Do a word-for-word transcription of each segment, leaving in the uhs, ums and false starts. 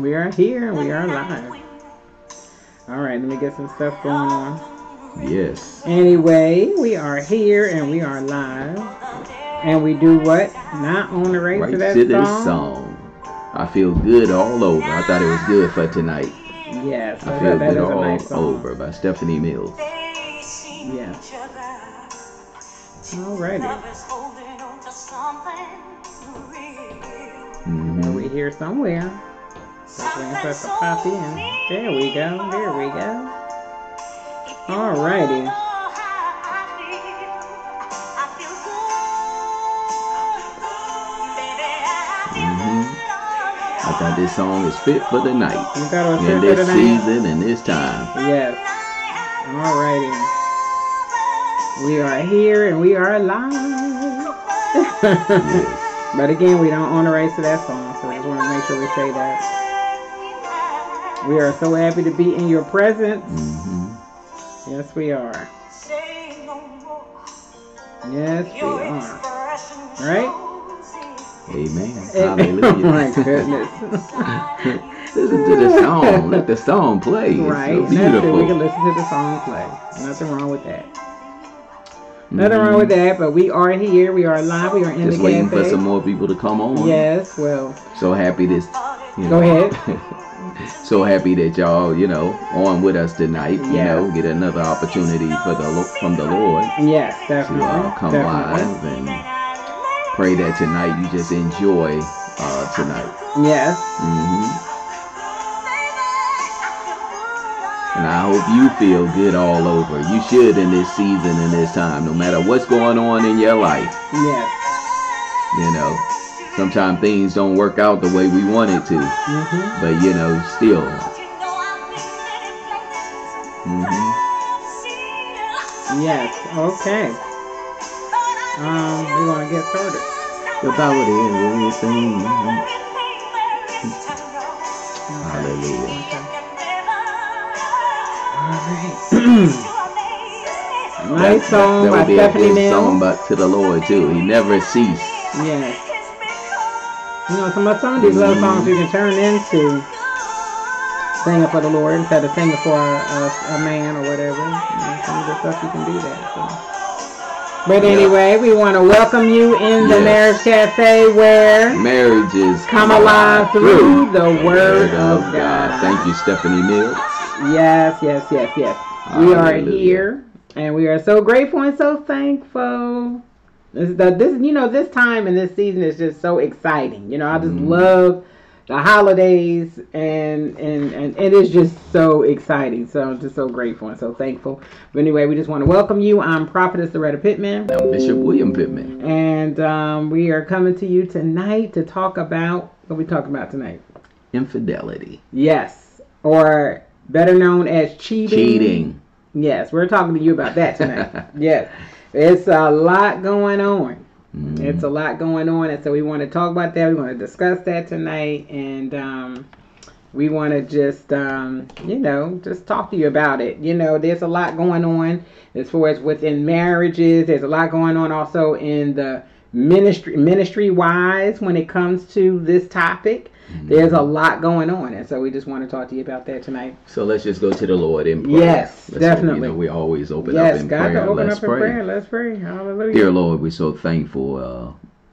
We are here. We are live. All right, let me get some stuff going on. Yes. Anyway, we are here and we are live. And we do what? Not on the race right to that to this song. song. I feel good all over. I thought it was good for tonight. Yes. I feel that, good that all nice over by Stephanie Mills. Yes. All righty. Mm-hmm. We're here somewhere. Something so pop in. There we go. There we go. All righty. Mm-hmm. I thought this song is fit for the night. You got in this season and this time. Yes. All righty. We are here and we are live. Yes. But again, we don't own the rights to that song, so I just want to make sure we say that. We are so happy to be in your presence. Mm-hmm. Yes, we are. Yes, we are. Right? Amen. Hallelujah. Oh, my goodness. Listen to the song. Let the song play. Right. It's so beautiful. We can listen to the song play. Nothing wrong with that. Nothing mm-hmm. wrong with that, but we are here. We are live. We are in Just the cafe. Just waiting for some more people to come on. Yes, well. So happy this. You know, go ahead. So happy that y'all, you know, on with us tonight. Yes. You know, get another opportunity for the from the Lord. Yes, definitely. To uh, come live and pray that tonight you just enjoy uh, tonight. Yes. Mm-hmm. And I hope you feel good all over. You should in this season and this time, no matter what's going on in your life. Yes. You know, sometimes things don't work out the way we want it to. Mm-hmm. But, you know, still. Mm-hmm. Yes, okay. Um, we want to get started. The power is everything. Hallelujah. Okay. Nice song that, that by be Stephanie Mills. Song back to the Lord too. He never ceased. Yes. You know, some of some of these mm-hmm. love songs you can turn into singing for the Lord instead of singing for a, a, a man or whatever. You know, some of the stuff you can do that. So. But anyway, yeah. we want to welcome you in the yes. Marriage Cafe where marriages come alive through, through the Word of God. God. Thank you, Stephanie Mills. Yes, yes, yes, yes. We Hallelujah. Are here, and we are so grateful and so thankful. This, the, this, you know, this time and this season is just so exciting. You know, I just mm. love the holidays, and, and, and it is just so exciting. So I'm just so grateful and so thankful. But anyway, we just want to welcome you. I'm Prophetess Loretta Pittman. I'm Bishop William Pittman. And um, we are coming to you tonight to talk about, what are we talking about tonight? Infidelity. Yes, or... better known as cheating. Cheating. Yes, we're talking to you about that tonight. Yes. It's a lot going on. Mm. It's a lot going on. And so we want to talk about that. We want to discuss that tonight. And um, we want to just, um, you know, just talk to you about it. You know, there's a lot going on as far as within marriages. There's a lot going on also in the ministry, ministry-wise when it comes to this topic. There's a lot going on, and so we just want to talk to you about that tonight. So let's just go to the Lord in prayer. Yes, let's definitely. Hope, you know, we always open yes, up in God prayer. Yes, God, open let's up in pray. prayer. Let's pray. Hallelujah. Dear Lord, we're so thankful uh,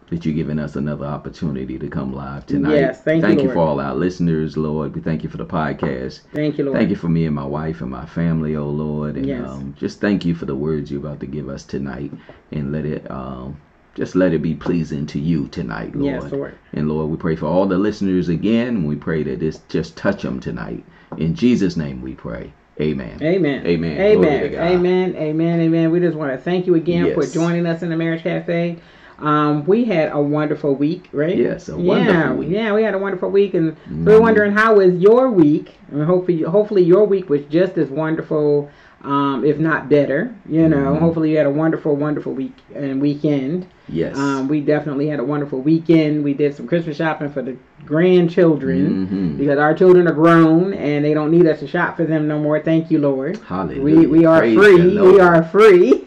that you've given us another opportunity to come live tonight. Yes, thank, thank you, Lord. Thank you for all our listeners, Lord. We thank you for the podcast. Thank you, Lord. Thank you for me and my wife and my family, oh Lord. And yes. um, just thank you for the words you're about to give us tonight, and let it... Um, Just let it be pleasing to you tonight, Lord. Yes, Lord. And Lord, we pray for all the listeners again. We pray that this just touch them tonight. In Jesus' name we pray. Amen. Amen. Amen. Amen. Amen. Amen. Amen. We just want to thank you again yes. for joining us in the Marriage Cafe. Um, we had a wonderful week, right? Yes, a wonderful yeah, week. Yeah, we had a wonderful week. And mm-hmm. we were wondering, how was your week? And hopefully, hopefully your week was just as wonderful, um, if not better. You know, mm-hmm. hopefully you had a wonderful, wonderful week and weekend. Yes. Um, we definitely had a wonderful weekend. We did some Christmas shopping for the grandchildren mm-hmm. because our children are grown and they don't need us to shop for them no more. Thank you, Lord. Hallelujah. We we are Praise free. We are free.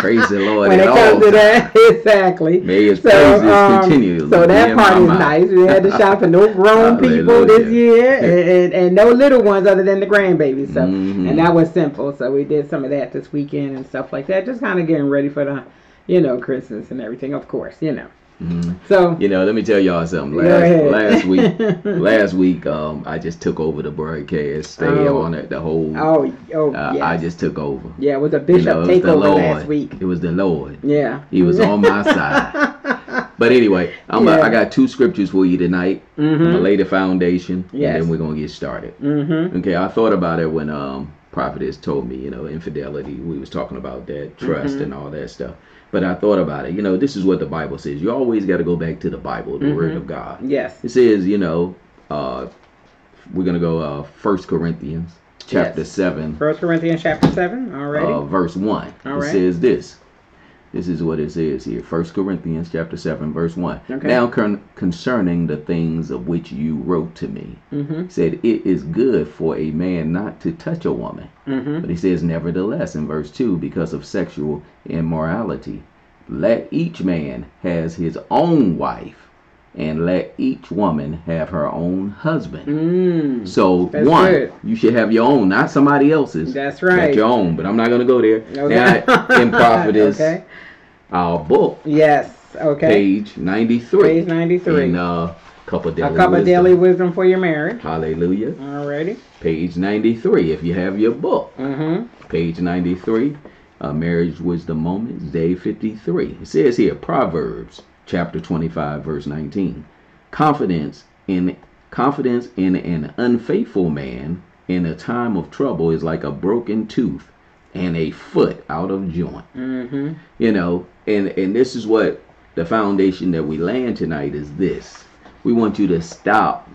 praise the Lord when it comes to that. Exactly. May His so, praises um, continue. So that part is nice. We had to shop for no grown people this year, and, and, and no little ones other than the grandbabies. So mm-hmm. and that was simple. So we did some of that this weekend and stuff like that. Just kind of getting ready for the, you know, Christmas and everything. Of course, you know. Mm-hmm. So you know, let me tell y'all something. Last, last week, last week, um, I just took over the broadcast. Stay oh. on it the whole. Oh, oh, uh, yes. I just took over. Yeah, it was a bishop you know, takeover last week. It was the Lord. Yeah, He was on my side. But anyway, I'm yeah. a, I got two scriptures for you tonight. Mm-hmm. I'm gonna lay the foundation, yes. and then we're gonna get started. Mm-hmm. Okay, I thought about it when um Prophetess told me, you know, infidelity. We was talking about that trust mm-hmm. and all that stuff. But I thought about it. You know, this is what the Bible says. You always got to go back to the Bible, the mm-hmm. Word of God. Yes. It says, you know, uh, we're going to go uh, First Corinthians chapter yes. seven. First Corinthians chapter seven, all right. Uh, verse one. All right. It says this. This is what it says here. First Corinthians chapter seven, verse one. Okay. Now con- concerning the things of which you wrote to me, mm-hmm. said it is good for a man not to touch a woman. Mm-hmm. But he says, nevertheless, in verse two, because of sexual immorality, let each man has his own wife, and let each woman have her own husband. Mm, so one, good. You should have your own, not somebody else's. That's right. Not your own, but I'm not going to go there. Okay. Now, in Prophetess, okay. our book. Yes. Okay. Page ninety-three. Page ninety-three. In uh, Cup of Daily Wisdom. A Cup of Daily Wisdom for your marriage. Hallelujah. Alrighty. Page ninety-three. If you have your book. Mm-hmm. Page ninety-three. Uh, Marriage Wisdom Moments, day fifty-three. It says here, Proverbs. Chapter twenty-five, verse nineteen. Confidence in confidence in an unfaithful man in a time of trouble is like a broken tooth and a foot out of joint. Mm-hmm. You know, and, and this is what the foundation that we land tonight is this. We want you to stop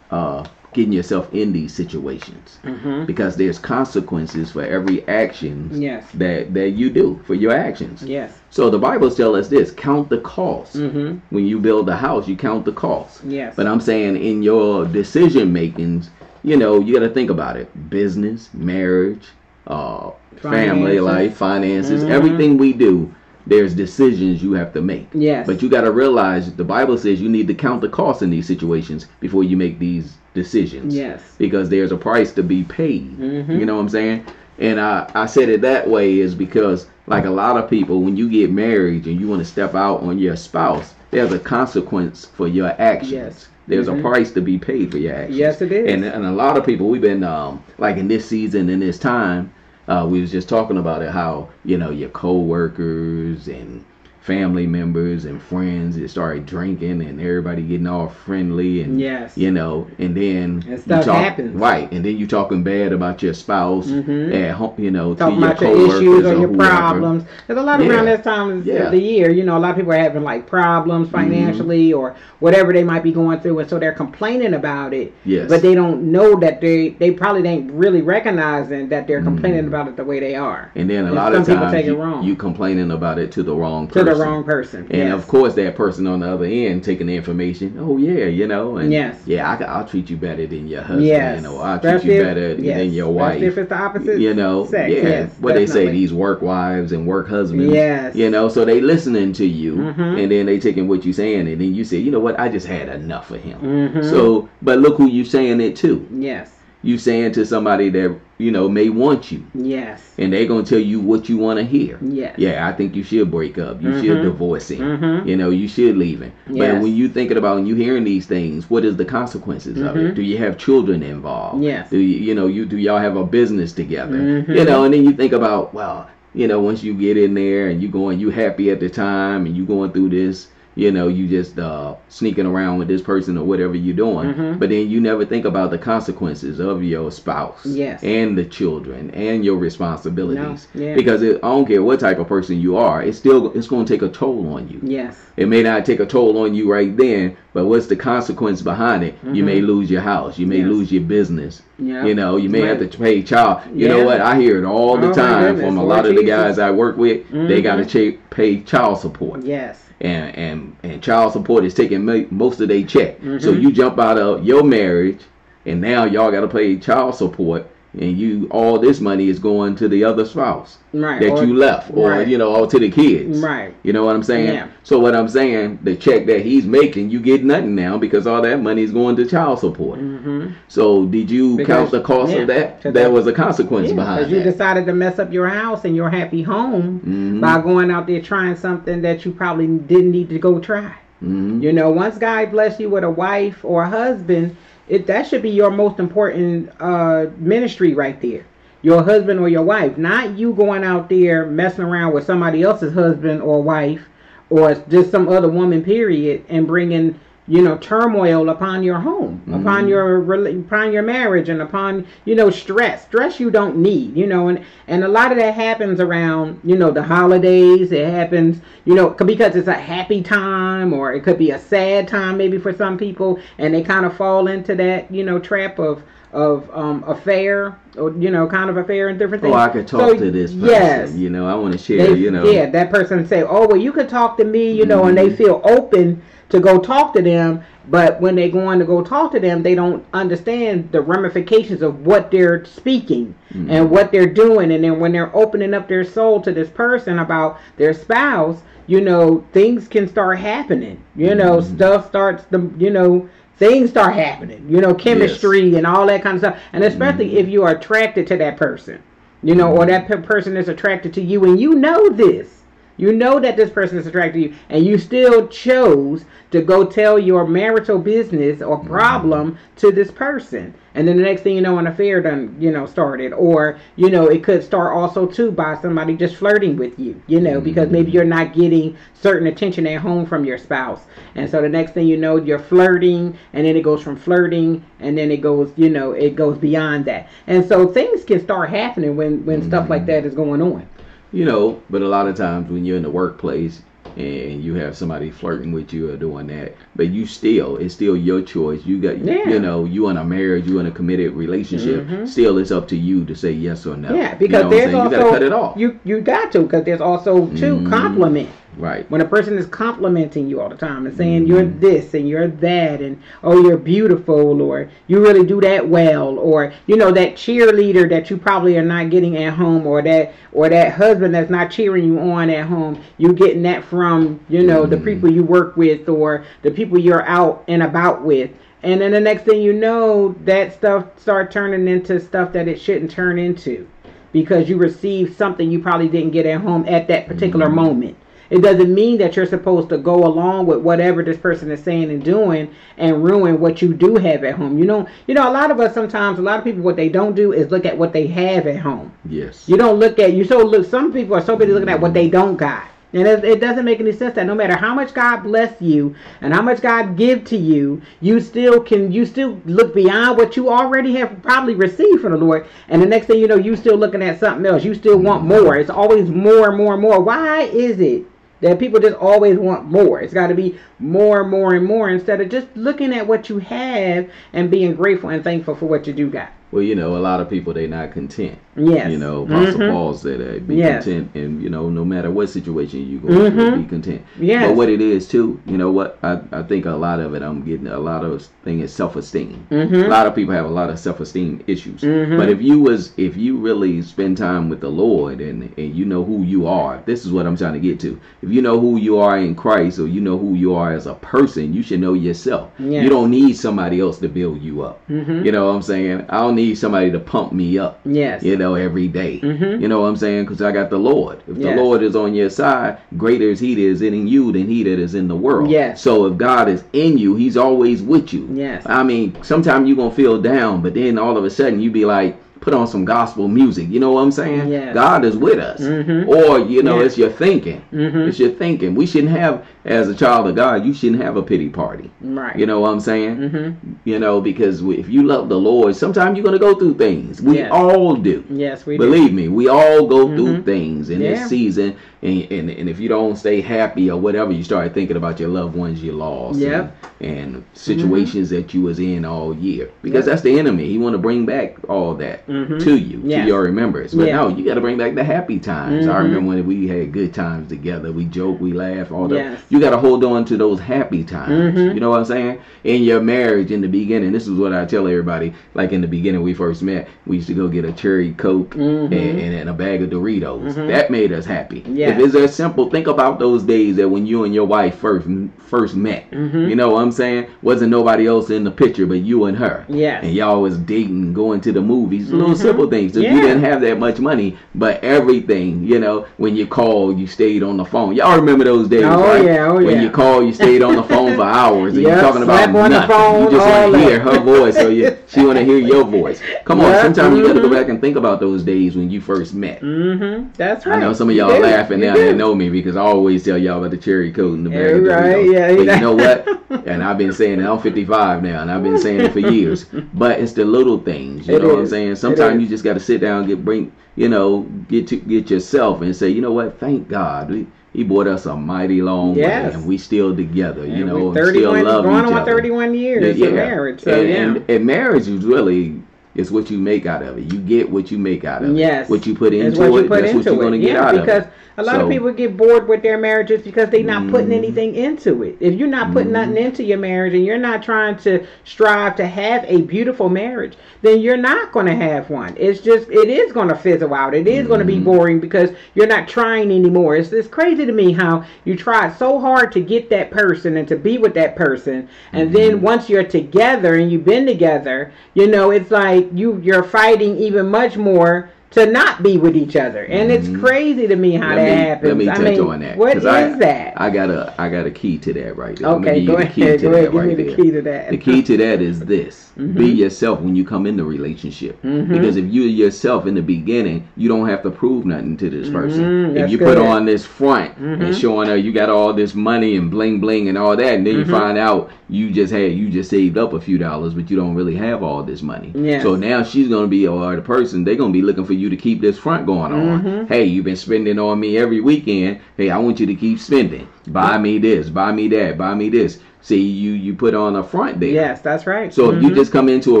uh, getting yourself in these situations mm-hmm. because there's consequences for every action yes. that, that you do for your actions. Yes. So the Bible tells us this, count the cost. Mm-hmm. When you build a house, you count the cost. Yes. But I'm saying in your decision makings, you know, you got to think about it. Business, marriage, uh, family life, finances, mm-hmm. everything we do. There's decisions you have to make. Yes. But you got to realize the Bible says you need to count the cost in these situations before you make these decisions. Yes. Because there's a price to be paid. Mm-hmm. You know what I'm saying? And I, I said it that way is because, like a lot of people, when you get married and you want to step out on your spouse, there's a consequence for your actions. Yes. There's mm-hmm. a price to be paid for your actions. Yes, it is. And, and a lot of people, we've been, um, like in this season, in this time, Uh, we was just talking about it, how, you know, your co-workers and family members and friends, they started drinking and everybody getting all friendly and, yes. you know, and then and stuff you talk, happens. Right. And then you talking bad about your spouse mm-hmm. at home, you know, talking to your co-workers about your issues or, or your whoever. Problems. There's a lot of yeah. around this time yeah. of the year, you know, a lot of people are having like problems financially mm-hmm. or whatever they might be going through. And so they're complaining about it, yes. but they don't know that they, they probably ain't really recognizing that they're complaining mm-hmm. about it the way they are. And then a and lot of times take you, it wrong. You complaining about it to the wrong person. To the wrong person, and yes. of course that person on the other end taking the information. Oh yeah, you know, and yes, yeah, I, I'll treat you better than your husband, yes. or I'll treat that's you if, better yes. than your wife. That's if it's the opposite, you know, sex. Yeah. Yes, what definitely. They say, these work wives and work husbands, yes, you know, so they listening to you, mm-hmm. and then they taking what you saying, and then you say, you know what, I just had enough of him. Mm-hmm. So, but look who you saying it to. Yes. You saying to somebody that, you know, may want you. Yes. And they're going to tell you what you want to hear. Yes. Yeah, I think you should break up. You mm-hmm. should divorce him. Mm-hmm. You know, you should leave him. Yes. But when you thinking about and you hearing these things, what is the consequences mm-hmm. of it? Do you have children involved? Yes. Do you, you know, you do y'all have a business together? Mm-hmm. You know, and then you think about, well, you know, once you get in there and you going, you happy at the time and you going through this. You know, you just uh, sneaking around with this person or whatever you're doing. Mm-hmm. But then you never think about the consequences of your spouse. Yes. And the children and your responsibilities. No. Yeah. Because it, I don't care what type of person you are, it's still it's going to take a toll on you. Yes. It may not take a toll on you right then, but what's the consequence behind it? Mm-hmm. You may lose your house. You may yes. lose your business. Yep. You know, you may right. have to pay child. You yeah. know what? I hear it all the oh, time from a lot Lord of Jesus. The guys I work with. Mm-hmm. They got to ch- pay child support. Yes. And, and and child support is taking ma- most of their check. Mm-hmm. So you jump out of your marriage, and now y'all got to pay child support, and you all this money is going to the other spouse right, that or, you left, or right. you know, or to the kids. Right. You know what I'm saying? Yeah. So what I'm saying, the check that he's making, you get nothing now because all that money is going to child support. Mm-hmm. So did you because, count the cost yeah, of that? That, that was a consequence yeah, behind that. Because you decided to mess up your house and your happy home mm-hmm. by going out there trying something that you probably didn't need to go try. Mm-hmm. You know, once God bless you with a wife or a husband, it that should be your most important uh, ministry right there. Your husband or your wife, not you going out there messing around with somebody else's husband or wife, or just some other woman. Period, and bringing you know turmoil upon your home, mm-hmm. upon your upon your marriage, and upon you know stress, stress you don't need. You know, and and a lot of that happens around you know the holidays. It happens you know because it's a happy time, or it could be a sad time maybe for some people, and they kind of fall into that you know trap of. Of um affair, or you know, kind of affair and different things. Oh, I could talk so, to this person. Yes, you know, I want to share. They, you know, yeah, that person say, oh, well, you could talk to me, you know, mm-hmm. and they feel open to go talk to them. But when they're going to go talk to them, they don't understand the ramifications of what they're speaking mm-hmm. and what they're doing. And then when they're opening up their soul to this person about their spouse, you know, things can start happening. You mm-hmm. know, stuff starts. The you know. Things start happening, you know, chemistry yes. and all that kind of stuff. And especially mm-hmm. if you are attracted to that person, you know, or that pe- person is attracted to you, and you know this, you know that this person is attracted to you, and you still chose to go tell your marital business or problem mm-hmm. to this person. And then the next thing you know, an affair done, you know, started. Or, you know, it could start also, too, by somebody just flirting with you, you know, mm-hmm. because maybe you're not getting certain attention at home from your spouse. And so the next thing you know, you're flirting, and then it goes from flirting, and then it goes, you know, it goes beyond that. And so things can start happening when, when mm-hmm. stuff like that is going on. You know, but a lot of times when you're in the workplace and you have somebody flirting with you or doing that, but you still, it's still your choice. You got, yeah. you know, you in a marriage, you in a committed relationship. Mm-hmm. Still, it's up to you to say yes or no. Yeah, because you know there's also, you gotta cut it off. You you got to, because there's also too mm-hmm. compliment. Right. When a person is complimenting you all the time and saying mm-hmm. you're this and you're that, and oh, you're beautiful, or you really do that well, or you know that cheerleader that you probably are not getting at home, or that or that husband that's not cheering you on at home, you're getting that from you know mm-hmm. the people you work with or the people you're out and about with. And then the next thing you know, that stuff start turning into stuff that it shouldn't turn into, because you received something you probably didn't get at home at that particular mm-hmm. moment. It doesn't mean that you're supposed to go along with whatever this person is saying and doing and ruin what you do have at home. You know, you know, a lot of us sometimes, a lot of people, what they don't do is look at what they have at home. Yes. You don't look at, you so look, some people are so busy looking at what they don't got. And it, it doesn't make any sense that no matter how much God bless you and how much God give to you, you still can, you still look beyond what you already have probably received from the Lord. And the next thing you know, you still looking at something else. You still want more. It's always more, more, more. Why is it that people just always want more? It's got to be more, more, and more, instead of just looking at what you have and being grateful and thankful for what you do got. Well, you know, a lot of people, they're not content. Yes. You know, Apostle mm-hmm. Paul said that. Be yes. content, and, you know, no matter what situation you go mm-hmm. through, be content. Yes. But what it is, too, you know what, I, I think a lot of it, I'm getting a lot of thing is self-esteem. Mm-hmm. A lot of people have a lot of self-esteem issues. Mm-hmm. But if you was, if you really spend time with the Lord and, and you know who you are, this is what I'm trying to get to. If you know who you are in Christ, or you know who you are as a person, you should know yourself. Yes. You don't need somebody else to build you up. Mm-hmm. You know what I'm saying? I don't need somebody to pump me up, yes, you know, every day. Mm-hmm. You know what I'm saying? Because I got the Lord. If yes. the Lord is on your side, greater is he that is in you than he that is in the world. Yes. So if God is in you, he's always with you. Yes. I mean, sometimes you're going to feel down, but then all of a sudden you be like, put on some gospel music. You know what I'm saying? Yes. God is with us. Mm-hmm. Or, you know, yes. it's your thinking. Mm-hmm. It's your thinking. We shouldn't have, as a child of God, you shouldn't have a pity party. Right. You know what I'm saying? Mm-hmm. You know, because if you love the Lord, sometimes you're going to go through things. We yes. all do. Yes, we Believe do. Believe me, we all go mm-hmm. through things in yeah. this season. And, and and if you don't stay happy or whatever, you start thinking about your loved ones you lost yep. and, and situations mm-hmm. that you was in all year. Because yep. that's the enemy. He want to bring back all that. mm-hmm. to you, yeah. to your remembrance. But yeah. no, you got to bring back the happy times. Mm-hmm. I remember when we had good times together. We joked, we laughed, all that. Yes. You got to hold on to those happy times. Mm-hmm. You know what I'm saying? In your marriage, in the beginning, this is what I tell everybody. Like in the beginning, we first met, we used to go get a cherry Coke mm-hmm. and, and a bag of Doritos. Mm-hmm. That made us happy. Yeah. If it's that simple, think about those days that when you and your wife first first met. Mm-hmm. You know what I'm saying? Wasn't nobody else in the picture but you and her. Yeah. And y'all was dating, going to the movies, mm-hmm. little simple things. So yeah. you didn't have that much money, but everything, you know, when you called, you stayed on the phone. Y'all remember those days, oh, right? Yeah, oh, when yeah. you called, you stayed on the phone for hours and yep, you're talking about nothing. Phone, you just want to hear her voice or you, she want to hear your voice. Come yep, on, sometimes mm-hmm. you got to go back and think about those days when you first met. Mm-hmm. That's right. I know some of y'all you laughing do. now that know me because I always tell y'all about the cherry coat and the bag yeah, right. yeah, But yeah. you know what? And I've been saying it. I'm fifty-five now and I've been saying it for years. But it's the little things. You it know is. what I'm saying? Sometimes you just got to sit down and get bring, you know, get to, get yourself and say, you know what? Thank God. We, He brought us a mighty long yes. way, and we still together, you and know, and still love each other. Going on thirty-one years yeah. of marriage. So and, yeah. and, and marriage is really, it's what you make out of it. You get what you make out of it. Yes. What you put into what you it, put that's into what you're going to get yeah, out of it. Because a lot so, of people get bored with their marriages because they're not mm, putting anything into it. If you're not putting mm, nothing into your marriage and you're not trying to strive to have a beautiful marriage, then you're not going to have one. It's just, it is going to fizzle out. It is mm-hmm. going to be boring because you're not trying anymore. It's it's crazy to me how you tried so hard to get that person and to be with that person. And mm-hmm. then once you're together and you've been together, you know, it's like you, you're fighting even much more to not be with each other. And mm-hmm. it's crazy to me how let that me, happens. Let me touch I mean, on that. What is I, that? I got, a, I got a key to that right there. Okay, go ahead. Go ahead. Give me, the key, ahead, right me the key to that. The key to that is this. Mm-hmm. Be yourself when you come in the relationship. Mm-hmm. Because if you're yourself in the beginning, you don't have to prove nothing to this person. Mm-hmm. If you good. put on this front mm-hmm. and showing her you got all this money and bling bling and all that, and then mm-hmm. you find out you just had you just saved up a few dollars, but you don't really have all this money. Yes. So now she's going to be, or the person, they're going to be looking for you to keep this front going on. Mm-hmm. Hey, you've been spending on me every weekend. Hey, I want you to keep spending. Buy mm-hmm. me this, buy me that, buy me this. See, you you put on a front there. Yes, that's right. So mm-hmm. if you just come into a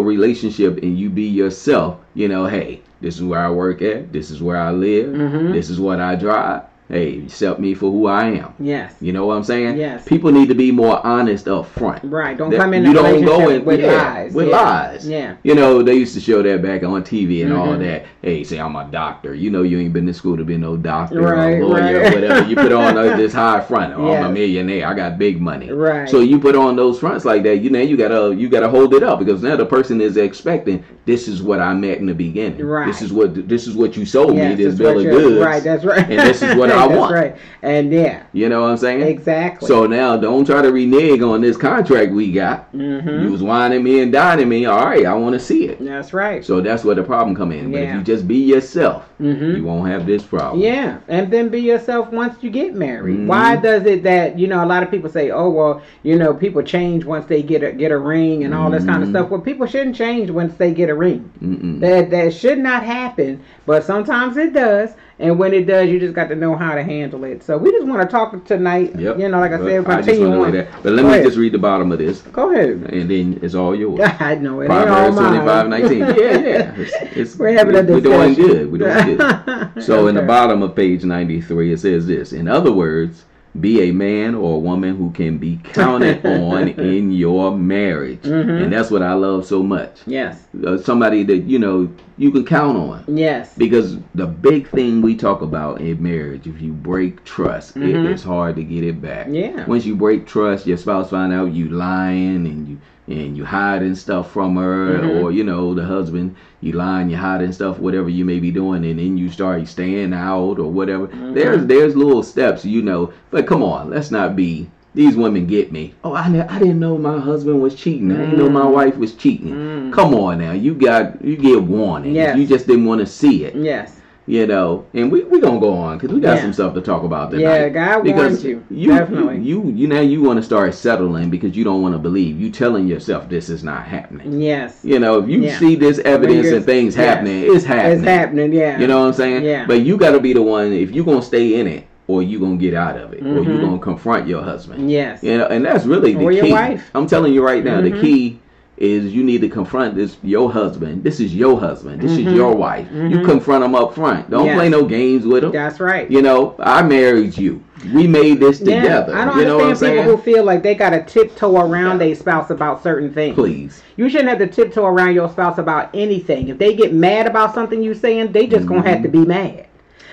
relationship and you be yourself, you know, hey, this is where I work at, this is where I live, mm-hmm. this is what I drive. Hey, accept me for who I am. Yes. You know what I'm saying? Yes. People need to be more honest up front. Right. Don't that, come in a relationship go in, with yeah, lies. With yeah. lies. Yeah. You know, they used to show that back on T V and mm-hmm. all that. Hey, say I'm a doctor. You know you ain't been to school to be no doctor right, or lawyer right. or whatever. You put on this high front. Oh, yes. I'm a millionaire. I got big money. Right. So you put on those fronts like that, you know, you gotta you gotta hold it up because now the person is expecting this is what I met in the beginning. Right. This is what this is what you sold yes, me, this bill of goods. Right, that's right. And this is what I That's want. Right. And yeah. You know what I'm saying? Exactly. So now don't try to renege on this contract we got. Mm-hmm. You was whining me and dining me. All right, I want to see it. That's right. So that's where the problem come in. Yeah. But if you just be yourself, mm-hmm. you won't have this problem. Yeah. And then be yourself once you get married. Mm-hmm. Why does it that, you know, a lot of people say, oh, well, you know, people change once they get a, get a ring and all mm-hmm. this kind of stuff. Well, people shouldn't change once they get a ring. Mm-mm. That That should not happen. But sometimes it does. And when it does, you just got to know how to handle it. So we just want to talk tonight. Yep. You know, like I said, well, continue I on. That. But let Go me ahead. just read the bottom of this. Go ahead. And then it's all yours. I know it. Proverbs twenty-five nineteen. Yeah, yeah. It's, it's, we're having a discussion. We're doing good. We're doing good. So okay. in the bottom of page ninety-three, it says this. In other words, be a man or a woman who can be counted on in your marriage. Mm-hmm. And that's what I love so much. Yes. Uh, somebody that, you know, you can count on. Yes. Because the big thing we talk about in marriage, if you break trust, mm-hmm. it is hard to get it back. Yeah. Once you break trust, your spouse find out you lying and you and you hiding stuff from her mm-hmm. or, you know, the husband, you lying, you hiding stuff, whatever you may be doing, and then you start staying out or whatever. Mm-hmm. There's there's little steps, you know, but come on, let's not be, these women get me. Oh, I, I didn't know my husband was cheating. Mm-hmm. I didn't know my wife was cheating. Mm-hmm. Come on now, you got, you get warning. Yes. You just didn't want to see it. Yes. You know, and we we gonna go on because we got yeah. some stuff to talk about tonight. Yeah, God warns you. you. Definitely. You, you you now you want to start settling because you don't want to believe. You telling yourself this is not happening. Yes. You know, if you yeah. see this evidence and things yes. happening, it's happening. It's happening. Yeah. You know what I'm saying? Yeah. But you got to be the one if you gonna stay in it. Or you gonna get out of it, mm-hmm. or you gonna confront your husband. Yes. You know, and that's really the or key. Your wife. I'm telling you right now, mm-hmm. the key is you need to confront this your husband. This is your husband. This mm-hmm. is your wife. Mm-hmm. You confront him up front. Don't yes. play no games with him. That's right. You know, I married you. We made this yeah. together. I don't you know understand people who feel like they got to tiptoe around yeah. their spouse about certain things. Please. You shouldn't have to tiptoe around your spouse about anything. If they get mad about something you're saying, they just mm-hmm. going to have to be mad.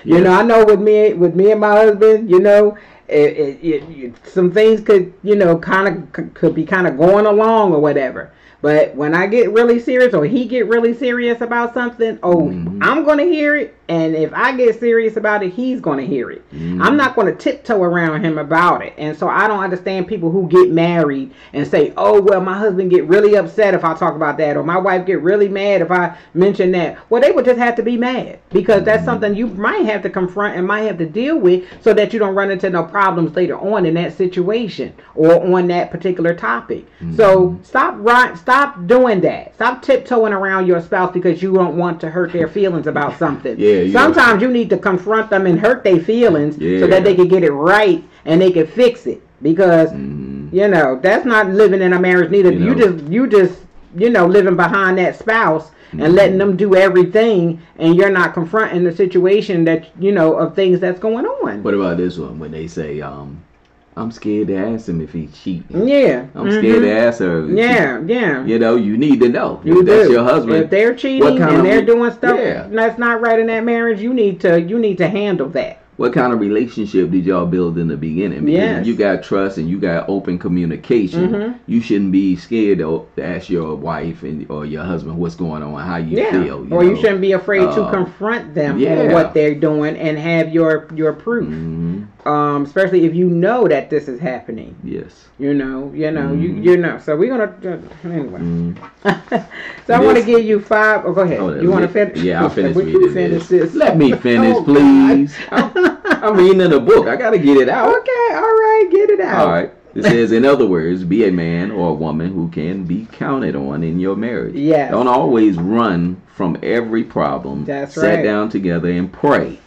You yes. know, I know with me, with me and my husband, you know, it, it, it, it, some things could, you know, kind of could be kind of going along or whatever. But when I get really serious or he get really serious about something, oh, mm-hmm. I'm going to hear it. And if I get serious about it, he's going to hear it. Mm-hmm. I'm not going to tiptoe around him about it. And so I don't understand people who get married and say, oh, well, my husband get really upset if I talk about that, or my wife get really mad if I mention that. Well, they would just have to be mad, because that's mm-hmm. something you might have to confront and might have to deal with, so that you don't run into no problems later on in that situation or on that particular topic. Mm-hmm. So stop right, stop doing that. Stop tiptoeing around your spouse because you don't want to hurt their feelings about something. Yeah. Yeah, sometimes you need to confront them and hurt their feelings yeah. so that they can get it right and they can fix it, because mm-hmm. you know, that's not living in a marriage neither. You, you know. just you just you know living behind that spouse mm-hmm. and letting them do everything, and you're not confronting the situation that you know of things that's going on. What about this one when they say um I'm scared to ask him if he's cheating. Yeah. I'm mm-hmm. scared to ask her. Yeah, cheating. yeah. You know, you need to know. You if do. That's your husband. If they're cheating and they're re- doing stuff yeah. that's not right in that marriage, you need to you need to handle that. What kind of relationship did y'all build in the beginning? Because yes. if you got trust and you got open communication, mm-hmm. you shouldn't be scared to ask your wife and or your husband what's going on, how you yeah. feel. You or know? You shouldn't be afraid uh, to confront them yeah. on what they're doing and have your, your proof. Mm-hmm. Um, especially if you know that this is happening. Yes. You know, you know, mm-hmm. you you know. So we're going to, uh, anyway. Mm-hmm. so this, I want to give you five, oh, go ahead. Oh, you want to finish? Yeah, I'll finish with you finish this. Let me finish, oh, please. I'm reading in a book. I got to get it out. Okay, all right, get it out. All right. It says, in other words, be a man or a woman who can be counted on in your marriage. Yes. Don't always run from every problem. That's Sit right. Sit down together and pray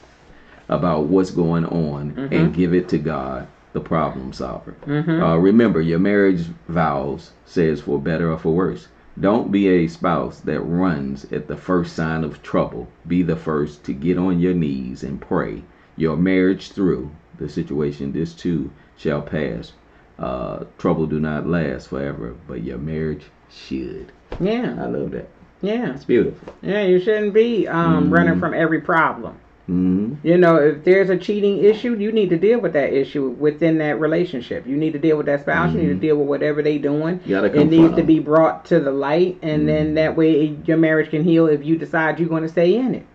about what's going on mm-hmm. and give it to God, the problem solver. Mm-hmm. Uh, remember, your marriage vows says for better or for worse. Don't be a spouse that runs at the first sign of trouble. Be the first to get on your knees and pray your marriage through the situation. This too shall pass. Uh, trouble do not last forever, but your marriage should. Yeah. I love that. Yeah. It's beautiful. Yeah, you shouldn't be um, mm-hmm. running from every problem. Mm-hmm. You know, if there's a cheating issue, you need to deal with that issue within that relationship. You need to deal with that spouse. Mm-hmm. You need to deal with whatever they're doing. You gotta confront it needs them. To be brought to the light, and mm-hmm. then that way your marriage can heal if you decide you're going to stay in it.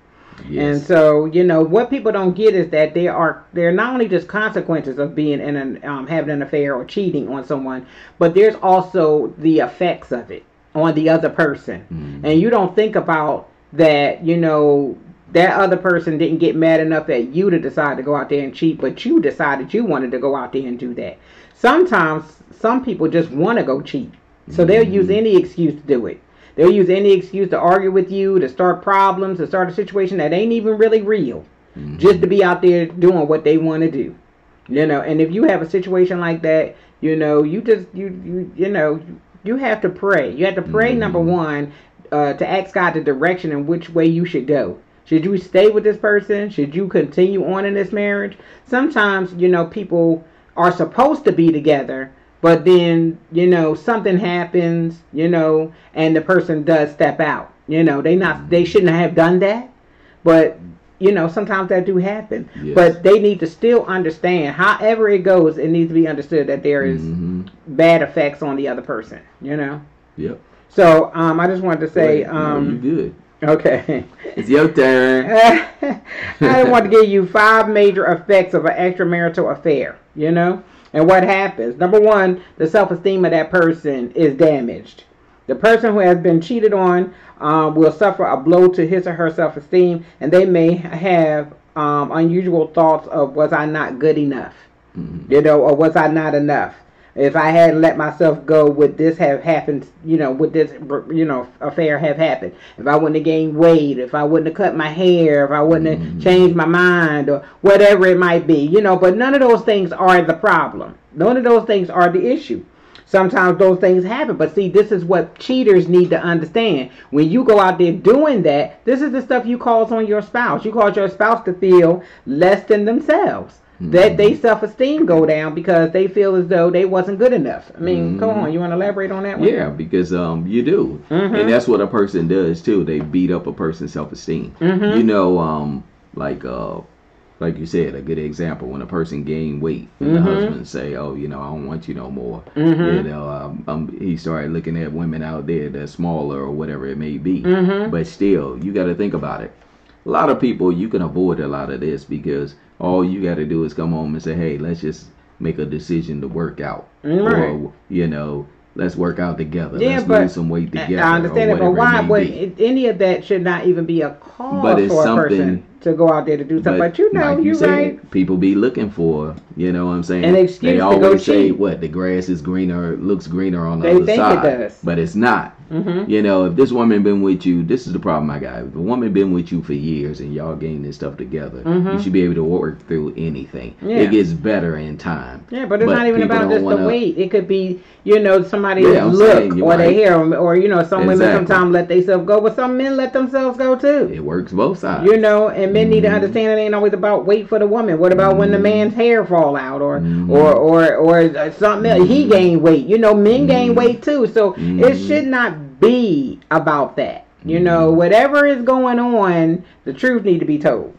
Yes. And so, you know, what people don't get is that there are there are not only just consequences of being in an um, having an affair or cheating on someone, but there's also the effects of it on the other person. Mm-hmm. And you don't think about that, you know, that other person didn't get mad enough at you to decide to go out there and cheat, but you decided you wanted to go out there and do that. Sometimes some people just want to go cheat, so mm-hmm. they'll use any excuse to do it. They'll use any excuse to argue with you, to start problems, to start a situation that ain't even really real, mm-hmm. just to be out there doing what they want to do, you know. And if you have a situation like that, you know, you just you you you know you have to pray. You have to pray mm-hmm. number one uh, to ask God the direction in which way you should go. Should you stay with this person? Should you continue on in this marriage? Sometimes, you know, people are supposed to be together, but then, you know, something happens, you know, and the person does step out. You know, they not they shouldn't have done that. But, you know, sometimes that do happen. Yes. But they need to still understand, however it goes, it needs to be understood that there is mm-hmm. bad effects on the other person, you know. Yep. So um, I just wanted to say. Wait, um, no, you good. Okay. It's your turn. I want to give you five major effects of an extramarital affair, you know. And what happens? Number one, the self-esteem of that person is damaged. The person who has been cheated on um, will suffer a blow to his or her self-esteem, and they may have um, unusual thoughts of, was I not good enough? Mm-hmm. You know, or was I not enough? If I hadn't let myself go, would this have happened? You know, would this, you know, affair have happened? If I wouldn't have gained weight, if I wouldn't have cut my hair, if I wouldn't have changed my mind, or whatever it might be, you know. But none of those things are the problem. None of those things are the issue. sometimes those things happen. But see, this is what cheaters need to understand. When you go out there doing that, this is the stuff you cause on your spouse. You cause your spouse to feel less than themselves. Mm-hmm. That they self-esteem go down because they feel as though they wasn't good enough. I mean, mm-hmm. Come on, you want to elaborate on that one? Yeah, because um, you do. Mm-hmm. And that's what a person does, too. They beat up a person's self-esteem. Mm-hmm. You know, um, like... Uh, Like you said, a good example, when a person gained weight and mm-hmm. the husband say, oh, you know, I don't want you no more. Mm-hmm. You know, um, um, he started looking at women out there that's smaller or whatever it may be. Mm-hmm. But still, you got to think about it. A lot of people, you can avoid a lot of this because all you got to do is come home and say, hey, let's just make a decision to work out. Mm-hmm. Or, you know, let's work out together. Yeah, let's lose some weight together. I understand it, but why? But any of that should not even be a cause but it's for a person to go out there to do something. But, but you know, like you you're right. People be looking for, you know what I'm saying? An excuse they to always go say, cheat. What, the grass is greener, looks greener on the they other think side. It does. But it's not. Mm-hmm. You know, if this woman been with you, this is the problem I got. If a woman been with you for years and y'all getting this stuff together, mm-hmm. you should be able to work through anything. Yeah. It gets better in time. Yeah, but it's but not even about just wanna... the weight. It could be, you know, somebody's yeah, look saying, or right. their hair, or, you know, some exactly. women sometimes let themselves go, but some men let themselves go too. It works both sides. You know, and men need to understand it ain't always about weight for the woman. What about mm-hmm. when the man's hair fall out or mm-hmm. or, or or something else? Mm-hmm. He gained weight. You know, men mm-hmm. gain weight too. So mm-hmm. it should not be about that. You mm-hmm. know, whatever is going on, the truth need to be told.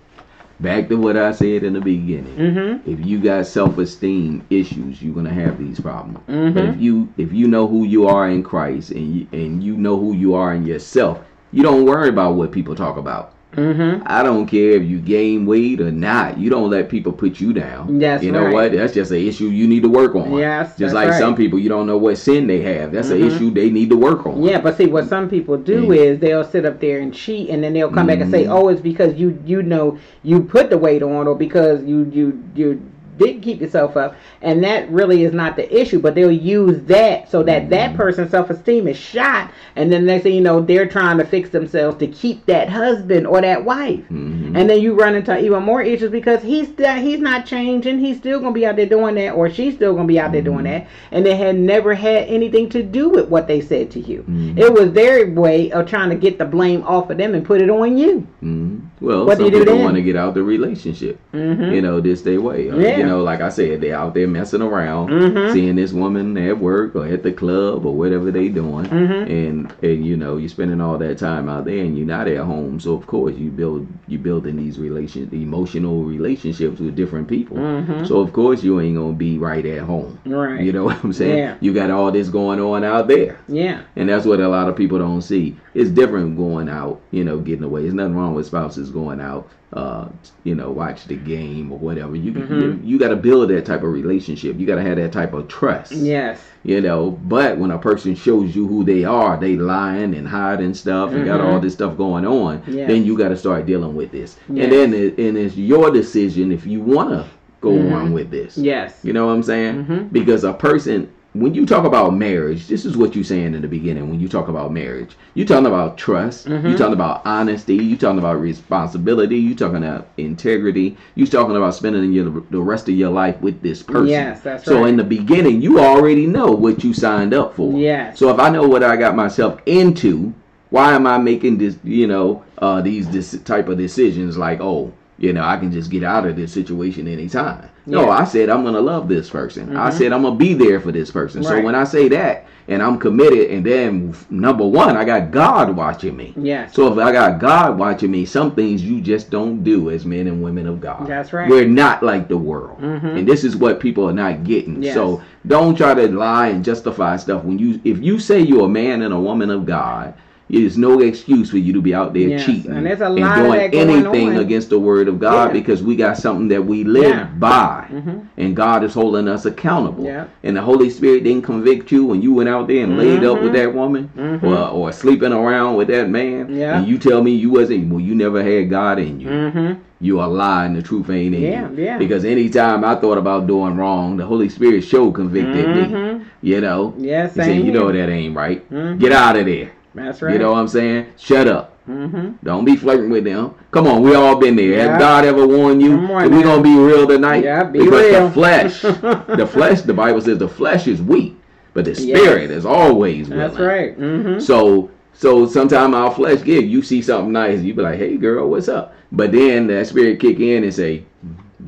Back to what I said in the beginning. Mm-hmm. If you got self-esteem issues, you're gonna have these problems. Mm-hmm. But if you if you know who you are in Christ and you, and you know who you are in yourself, you don't worry about what people talk about. Mm-hmm. I don't care if you gain weight or not. You don't let people put you down. Yes, you know right. what? That's just an issue you need to work on. Yes, just that's like right. some people, you don't know what sin they have. That's mm-hmm. an issue they need to work on. Yeah, but see, what some people do yeah. is they'll sit up there and cheat, and then they'll come mm-hmm. back and say, "Oh, it's because you you know you put the weight on, or because you you you." did keep yourself up," and that really is not the issue, but they'll use that so that mm-hmm. that person's self-esteem is shot, and then they say, you know, they're trying to fix themselves to keep that husband or that wife, mm-hmm. and then you run into even more issues because he's th- he's not changing. He's still going to be out there doing that, or she's still going to be out mm-hmm. there doing that, and they had never had anything to do with what they said to you. Mm-hmm. It was their way of trying to get the blame off of them and put it on you. Mm-hmm. Well, what some do you people want to get out the relationship, mm-hmm. you know, this their way. Or, yeah. You know, like I said, they're out there messing around, mm-hmm. seeing this woman at work or at the club or whatever they doing. Mm-hmm. And, and, you know, you're spending all that time out there and you're not at home. So, of course, you build, you're building these relation, emotional relationships with different people. Mm-hmm. So, of course, you ain't going to be right at home. Right. You know what I'm saying? Yeah. You got all this going on out there. Yeah. And that's what a lot of people don't see. It's different going out, you know, getting away. There's nothing wrong with spouses going out, uh, you know, watch the game or whatever. You mm-hmm. you, you got to build that type of relationship. You got to have that type of trust. Yes. You know, but when a person shows you who they are, they lying and hiding stuff and mm-hmm. got all this stuff going on, yes. then you got to start dealing with this. Yes. And then it, and it's your decision if you want to go mm-hmm. on with this. Yes. You know what I'm saying? Mm-hmm. Because a person... When you talk about marriage, this is what you're saying in the beginning. When you talk about marriage, you're talking about trust. Mm-hmm. You're talking about honesty. You're talking about responsibility. You're talking about integrity. You're talking about spending your, the rest of your life with this person. Yes, that's so right. So in the beginning, you already know what you signed up for. Yes. So if I know what I got myself into, why am I making this, you know, uh, these this type of decisions like, oh, you know, I can just get out of this situation anytime. Yeah. No, I said I'm going to love this person. Mm-hmm. I said I'm going to be there for this person. Right. So when I say that and I'm committed, and then number one, I got God watching me. Yes. So if I got God watching me, some things you just don't do as men and women of God. That's right. We're not like the world. Mm-hmm. And this is what people are not getting. Yes. So don't try to lie and justify stuff. When you, if you say you're a man and a woman of God, there's no excuse for you to be out there yes. cheating and, there's a lot and doing of that going anything on. Against the word of God yeah. because we got something that we live yeah. by mm-hmm. and God is holding us accountable. Yeah. And the Holy Spirit didn't convict you when you went out there and mm-hmm. laid up with that woman mm-hmm. or, or sleeping around with that man. Yeah. And you tell me you wasn't, well, you never had God in you. Mm-hmm. You are lying. The truth ain't in yeah, you. Yeah. Because anytime I thought about doing wrong, the Holy Spirit showed convicted mm-hmm. me. You know? Yes, he said, you know that ain't right. Mm-hmm. Get out of there. That's right. You know what I'm saying? Shut up. Mm-hmm. Don't be flirting with them. Come on, we all been there. Yeah. Has God ever warned you? We're going to be real tonight. Yeah, be because real. the flesh, the flesh, the Bible says the flesh is weak. but the spirit yes. is always willing. That's right. Mm-hmm. So so sometimes our flesh give. You see something nice, you be like, "Hey, girl, what's up?" But then that spirit kick in and say,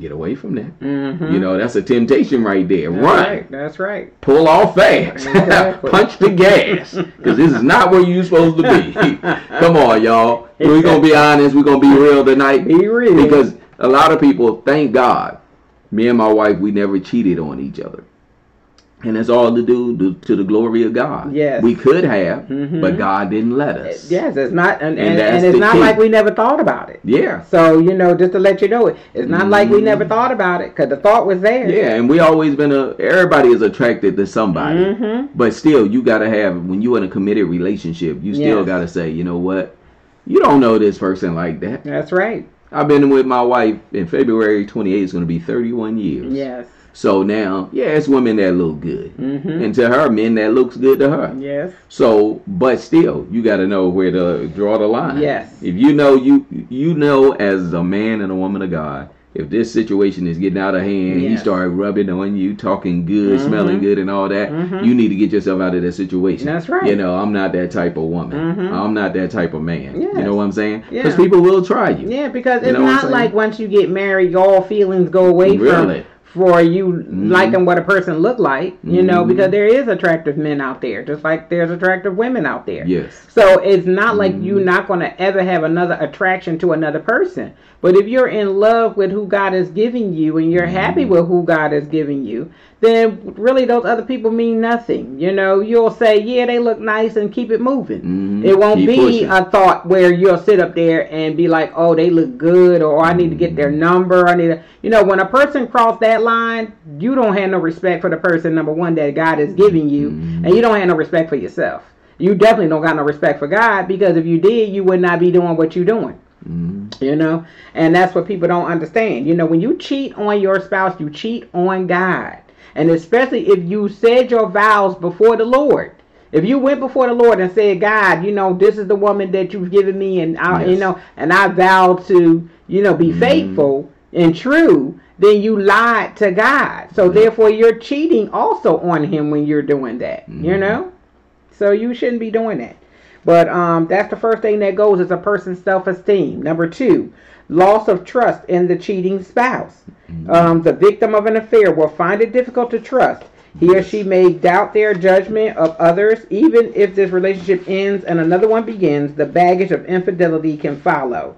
"Get away from that." Mm-hmm. You know, that's a temptation right there. That's Run. Right. That's right. Pull off fast. Exactly. Punch the gas. Because this is not where you're supposed to be. Come on, y'all. We're going to be honest. We're going to be real tonight. Be real. Because a lot of people, thank God, me and my wife, we never cheated on each other. And that's all to do to the glory of God. Yes. We could have, mm-hmm. but God didn't let us. Yes, it's not, and, and, and it's not key. Like we never thought about it. Yeah. So, you know, just to let you know, it, it's not mm-hmm. like we never thought about it, because the thought was there. Yeah, and we always been, a, everybody is attracted to somebody. Mm-hmm. But still, you got to have, when you're in a committed relationship, you still yes. got to say, you know what, you don't know this person like that. That's right. I've been with my wife in February twenty-eighth, it's going to be thirty-one years. Yes. So now, yeah, it's women that look good. Mm-hmm. And to her, men that looks good to her. Yes. So, but still, you got to know where to draw the line. Yes. If you know, you you know as a man and a woman of God, if this situation is getting out of hand, yes. he started rubbing on you, talking good, mm-hmm. smelling good and all that, mm-hmm. you need to get yourself out of that situation. That's right. You know, I'm not that type of woman. Mm-hmm. I'm not that type of man. Yes. You know what I'm saying? Because yeah. people will try you. Yeah, because you it's not like once you get married, all feelings go away really. from for you mm-hmm. liking what a person look like, you mm-hmm. know, because there is attractive men out there, just like there's attractive women out there. Yes. So it's not mm-hmm. like you're not going to ever have another attraction to another person. But if you're in love with who God is giving you and you're mm-hmm. happy with who God is giving you, then really those other people mean nothing. You know, you'll say, yeah, they look nice and keep it moving. Mm-hmm. It won't keep be pushing. A thought where you'll sit up there and be like, oh, they look good, or I need to get their number. I need to, you know, when a person crossed that line, you don't have no respect for the person, number one, that God is giving you, mm-hmm. and you don't have no respect for yourself. You definitely don't got no respect for God, because if you did, you would not be doing what you're doing. Mm-hmm. You know, and that's what people don't understand. You know, when you cheat on your spouse, you cheat on God. And especially if you said your vows before the Lord. If you went before the Lord and said, God, you know, this is the woman that you've given me, and I, yes. you know, and I vow to, you know, be mm-hmm. faithful and true, then you lied to God. So mm-hmm. therefore you're cheating also on him when you're doing that, mm-hmm. you know? So you shouldn't be doing that. But um, that's the first thing that goes, is a person's self-esteem. Number two, loss of trust in the cheating spouse. Mm-hmm. Um, the victim of an affair will find it difficult to trust. He or she may doubt their judgment of others. Even if this relationship ends and another one begins, the baggage of infidelity can follow.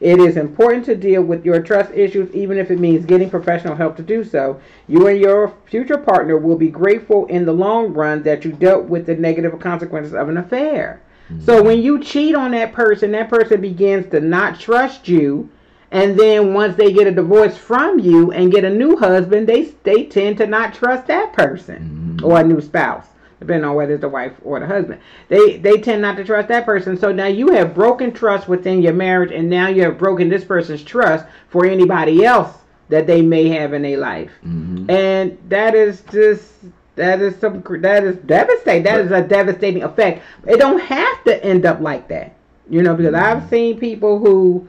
It is important to deal with your trust issues, even if it means getting professional help to do so. You and your future partner will be grateful in the long run that you dealt with the negative consequences of an affair. Mm-hmm. So when you cheat on that person, that person begins to not trust you. And then once they get a divorce from you and get a new husband, they, they tend to not trust that person, mm-hmm. or a new spouse, depending on whether it's the wife or the husband. They they tend not to trust that person. So now you have broken trust within your marriage, and now you have broken this person's trust for anybody else that they may have in their life. Mm-hmm. And that is just... That is some. That is devastating. That is a devastating effect. It don't have to end up like that, you know. Because mm-hmm. I've seen people who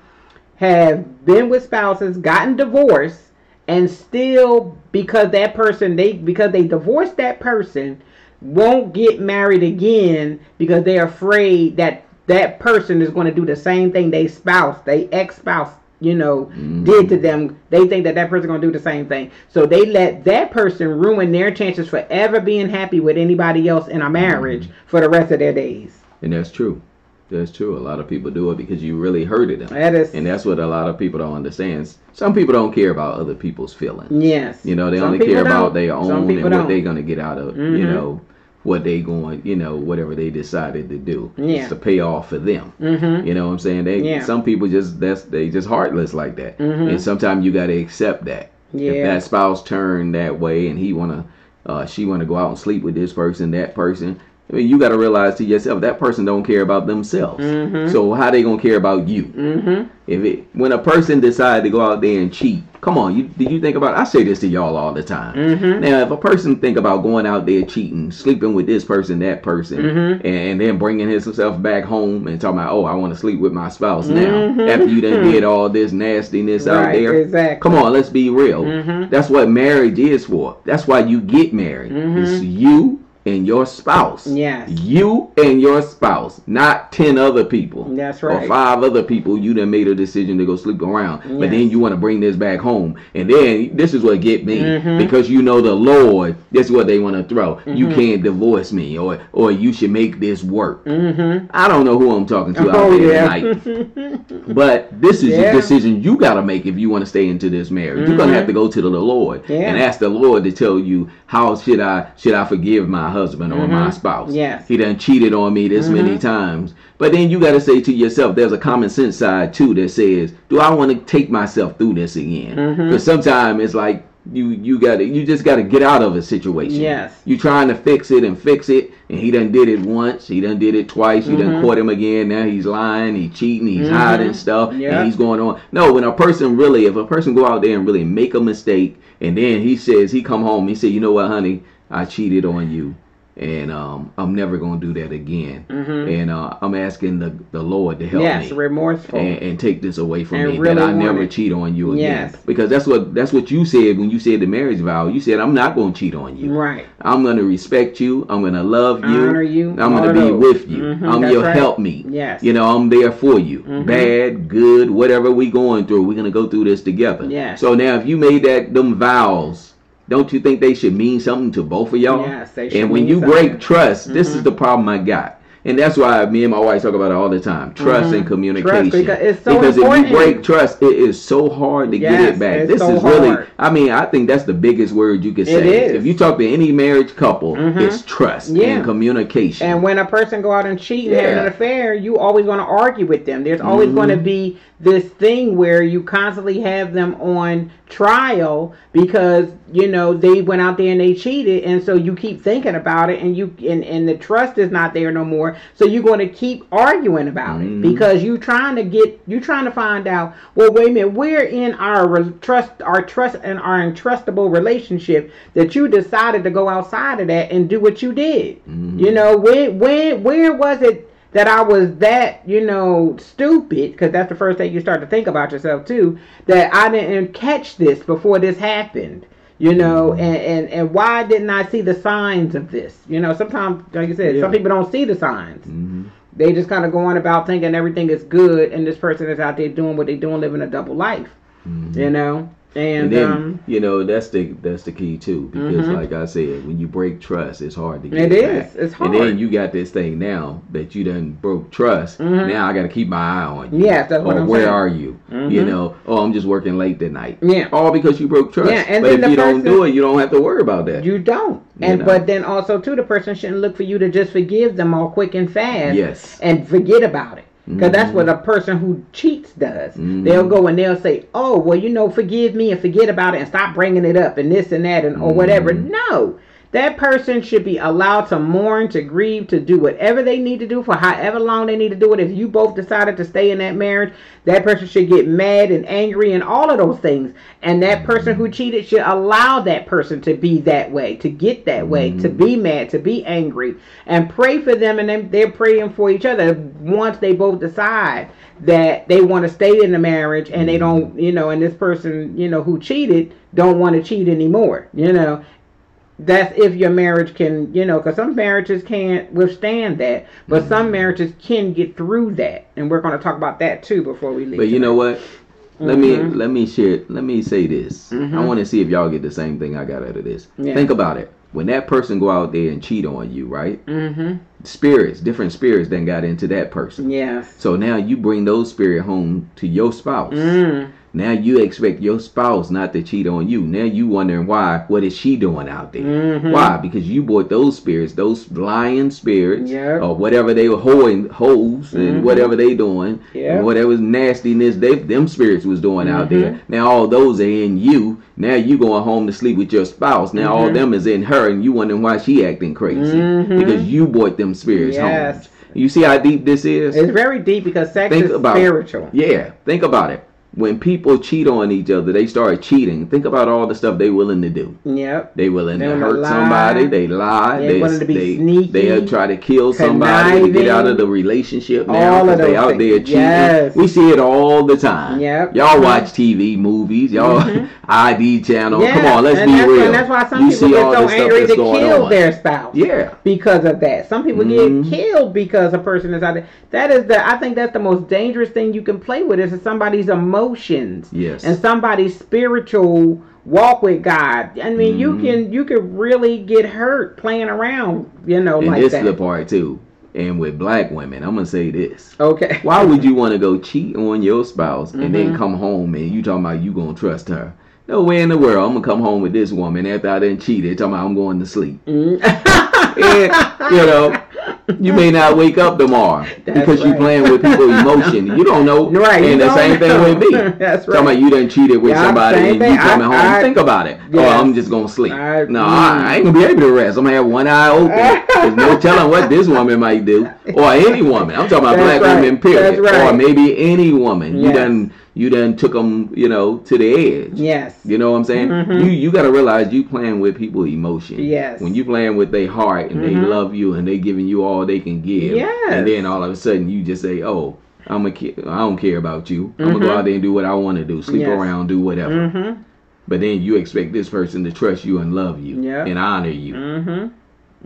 have been with spouses, gotten divorced, and still, because that person they because they divorced that person, won't get married again because they're afraid that that person is going to do the same thing they spouse, they ex spouse, you know, mm-hmm. did to them. They think that that person gonna do the same thing, so they let that person ruin their chances for ever being happy with anybody else in a marriage mm-hmm. for the rest of their days. And that's true. That's true. A lot of people do it because you really hurted them. That is, and that's what a lot of people don't understand. Some people don't care about other people's feelings. Yes. You know, they Some only care don't. about their own and what don't. they're gonna get out of mm-hmm. you know. What they going, you know, whatever they decided to do, yeah. it's to pay off for them. Mm-hmm. You know what I'm saying? They, yeah. some people just that's they just heartless like that. Mm-hmm. And sometimes you got to accept that. Yeah. If that spouse turned that way, and he wanna, uh, she wanna go out and sleep with this person, that person. I mean, you got to realize to yourself that person don't care about themselves. Mm-hmm. So how they gonna care about you? Mm-hmm. If it when a person decides to go out there and cheat, come on, you do you think about? I say this to y'all all the time. Mm-hmm. Now, if a person think about going out there cheating, sleeping with this person, that person, mm-hmm. and, and then bringing himself back home and talking about, oh, I want to sleep with my spouse mm-hmm. now after you done did all this nastiness right, out there. Exactly. Come on, let's be real. Mm-hmm. That's what marriage is for. That's why you get married. Mm-hmm. It's you. and your spouse. Yes. You and your spouse, not ten other people. That's right. Or five other people you done made a decision to go sleep around. Yes. But then you want to bring this back home. And then this is what get me. Mm-hmm. Because you know the Lord, this is what they want to throw. Mm-hmm. You can't divorce me, or or you should make this work. Mm-hmm. I don't know who I'm talking to oh, out there yeah. tonight. But this is yeah. a decision you got to make if you want to stay into this marriage. Mm-hmm. You're going to have to go to the Lord yeah. and ask the Lord to tell you, how should I should I forgive my husband or mm-hmm. my spouse? Yes. He done cheated on me this mm-hmm. many times. But then you got to say to yourself, there's a common sense side too that says, do I want to take myself through this again? Because mm-hmm. sometimes it's like you you got to you just got to get out of a situation. Yes. You trying to fix it and fix it, and he done did it once, he done did it twice, you mm-hmm. done caught him again. Now he's lying, he's cheating, he's mm-hmm. hiding stuff, yep. and he's going on. No, when a person really, if a person go out there and really make a mistake, and then he says he come home, he say, you know what, honey, I cheated on you. And um, I'm never going to do that again. Mm-hmm. And uh, I'm asking the, the Lord to help yes, me. Yes, remorseful. And, and take this away from and me. Really that I never it. cheat on you again. Yes. Because that's what that's what you said when you said the marriage vow. You said, I'm not going to cheat on you. Right. I'm going to respect you. I'm going to love you. Honor you. I'm going to be with you. Mm-hmm, I'm your right. help me. Yes. You know, I'm there for you. Mm-hmm. Bad, good, whatever we going through, we're going to go through this together. Yes. So now if you made that them vows, don't you think they should mean something to both of y'all? Yes, they should. And when you something. break trust, mm-hmm. this is the problem I got. And that's why me and my wife talk about it all the time. Trust mm-hmm. and communication. Trust, because it's so because important. If you break trust, it is so hard to yes, get it back. It's this so is hard. really, I mean, I think that's the biggest word you could say. It is. If you talk to any marriage couple, mm-hmm. it's trust yeah. and communication. And when a person go out and cheat and yeah. have an affair, you always going to argue with them. There's always mm-hmm. going to be this thing where you constantly have them on trial because, you know, they went out there and they cheated, and so you keep thinking about it, and you and, and the trust is not there no more. So you're going to keep arguing about mm-hmm. it because you trying to get you trying to find out. Well, wait a minute, we're in our re- trust, our trust, and our entrustable relationship that you decided to go outside of that and do what you did. Mm-hmm. You know, when when where was it that I was that you know stupid? Because that's the first thing you start to think about yourself too. That I didn't catch this before this happened. You know, and, and, and why didn't I see the signs of this? You know, sometimes, like you said, yeah. some people don't see the signs. Mm-hmm. They just kind of go on about thinking everything is good, and this person is out there doing what they're doing, living a double life. Mm-hmm. You know, and, and then, um, you know, that's the that's the key too, because mm-hmm. like I said, when you break trust, it's hard to get it back. It is. It's hard. And then you got this thing now that you done broke trust. Mm-hmm. Now I got to keep my eye on you. Yeah, that's what I'm saying. Or where are you? Mm-hmm. You know, oh, I'm just working late tonight. Yeah. All because you broke trust. Yeah, and but then if the you person, don't do it, you don't have to worry about that. You don't. And you know? But then also too, the person shouldn't look for you to just forgive them all quick and fast. Yes. And forget about it. Because mm-hmm. that's what a person who cheats does. Mm-hmm. They'll go and they'll say, oh, well, you know, forgive me and forget about it and stop bringing it up and this and that and or mm-hmm. whatever. No. That person should be allowed to mourn, to grieve, to do whatever they need to do for however long they need to do it. If you both decided to stay in that marriage, that person should get mad and angry and all of those things. And that person who cheated should allow that person to be that way, to get that way, mm-hmm. to be mad, to be angry, and pray for them. And then they're praying for each other once they both decide that they want to stay in the marriage and they don't, you know, and this person, you know, who cheated don't want to cheat anymore, you know. That's if your marriage can, you know, because some marriages can't withstand that, but mm-hmm. some marriages can get through that, and we're going to talk about that too before we leave. But you tonight. know what? Mm-hmm. Let me let me share. Let me say this. Mm-hmm. I want to see if y'all get the same thing I got out of this. Yeah. Think about it. When that person go out there and cheat on you, right? Mm-hmm. Spirits, different spirits, then got into that person. Yes. So now you bring those spirit home to your spouse. Mm. Now you expect your spouse not to cheat on you. Now you wondering why, what is she doing out there? Mm-hmm. Why? Because you brought those spirits, those lying spirits, yep. or whatever they were hoeing, hoes, and mm-hmm. whatever they doing, yep. whatever nastiness they, them spirits was doing mm-hmm. out there. Now all those are in you. Now you going home to sleep with your spouse. Now mm-hmm. all them is in her, and you wondering why she acting crazy. Mm-hmm. Because you brought them spirits yes. home. You see how deep this is? It's very deep because sex think is spiritual. It. Yeah, think about it. when people cheat on each other, they start cheating. Think about all the stuff they willing to do. Yep. They willing they to hurt lie. somebody. They lie. They, they wanted to be they, sneaky. They try to kill somebody to get out of the relationship. Now all of those they out things. there cheating. Yes. We see it all the time. Yep. Y'all mm-hmm. watch T V, movies. Y'all mm-hmm. I D channel. Yeah. Come on, let's and be that's real. And that's why some you people get so angry to kill on. their spouse. Yeah. Because of that, some people mm-hmm. get killed because a person is out there. That is the. I think that's the most dangerous thing you can play with is somebody's emotion. Emotions, yes, and somebody's spiritual walk with God. I mean, mm-hmm. you can you can really get hurt playing around, you know, and like this that. This is the part too. And with black women, I'm gonna say this. Okay. Why would you want to go cheat on your spouse mm-hmm. and then come home and you talking about you gonna trust her? No way in the world I'm gonna come home with this woman after I done cheated. Talking about I'm going to sleep. Mm-hmm. And, you know. You may not wake up tomorrow that's because right. you playing with people's emotion. You don't know. Right. And the same know. thing with me. That's right. Talking about you done cheated with yeah, somebody and you coming home. I, think about it. Yes. Oh, I'm just going to sleep. I, no, mm. I, I ain't going to be able to rest. I'm going to have one eye open. There's no telling what this woman might do. Or any woman. I'm talking about that's black right. women, period. Right. Or maybe any woman. Yes. You done... You done took them, you know, to the edge. Yes. You know what I'm saying? Mm-hmm. You you got to realize you playing with people's emotion. Yes. When you playing with their heart and mm-hmm. they love you and they giving you all they can give. Yes. And then all of a sudden you just say, oh, I'm a kid. I don't care about you. Mm-hmm. I'm going to go out there and do what I want to do. Sleep yes. around, do whatever. Mm-hmm. But then you expect this person to trust you and love you yep. and honor you. Mm-hmm.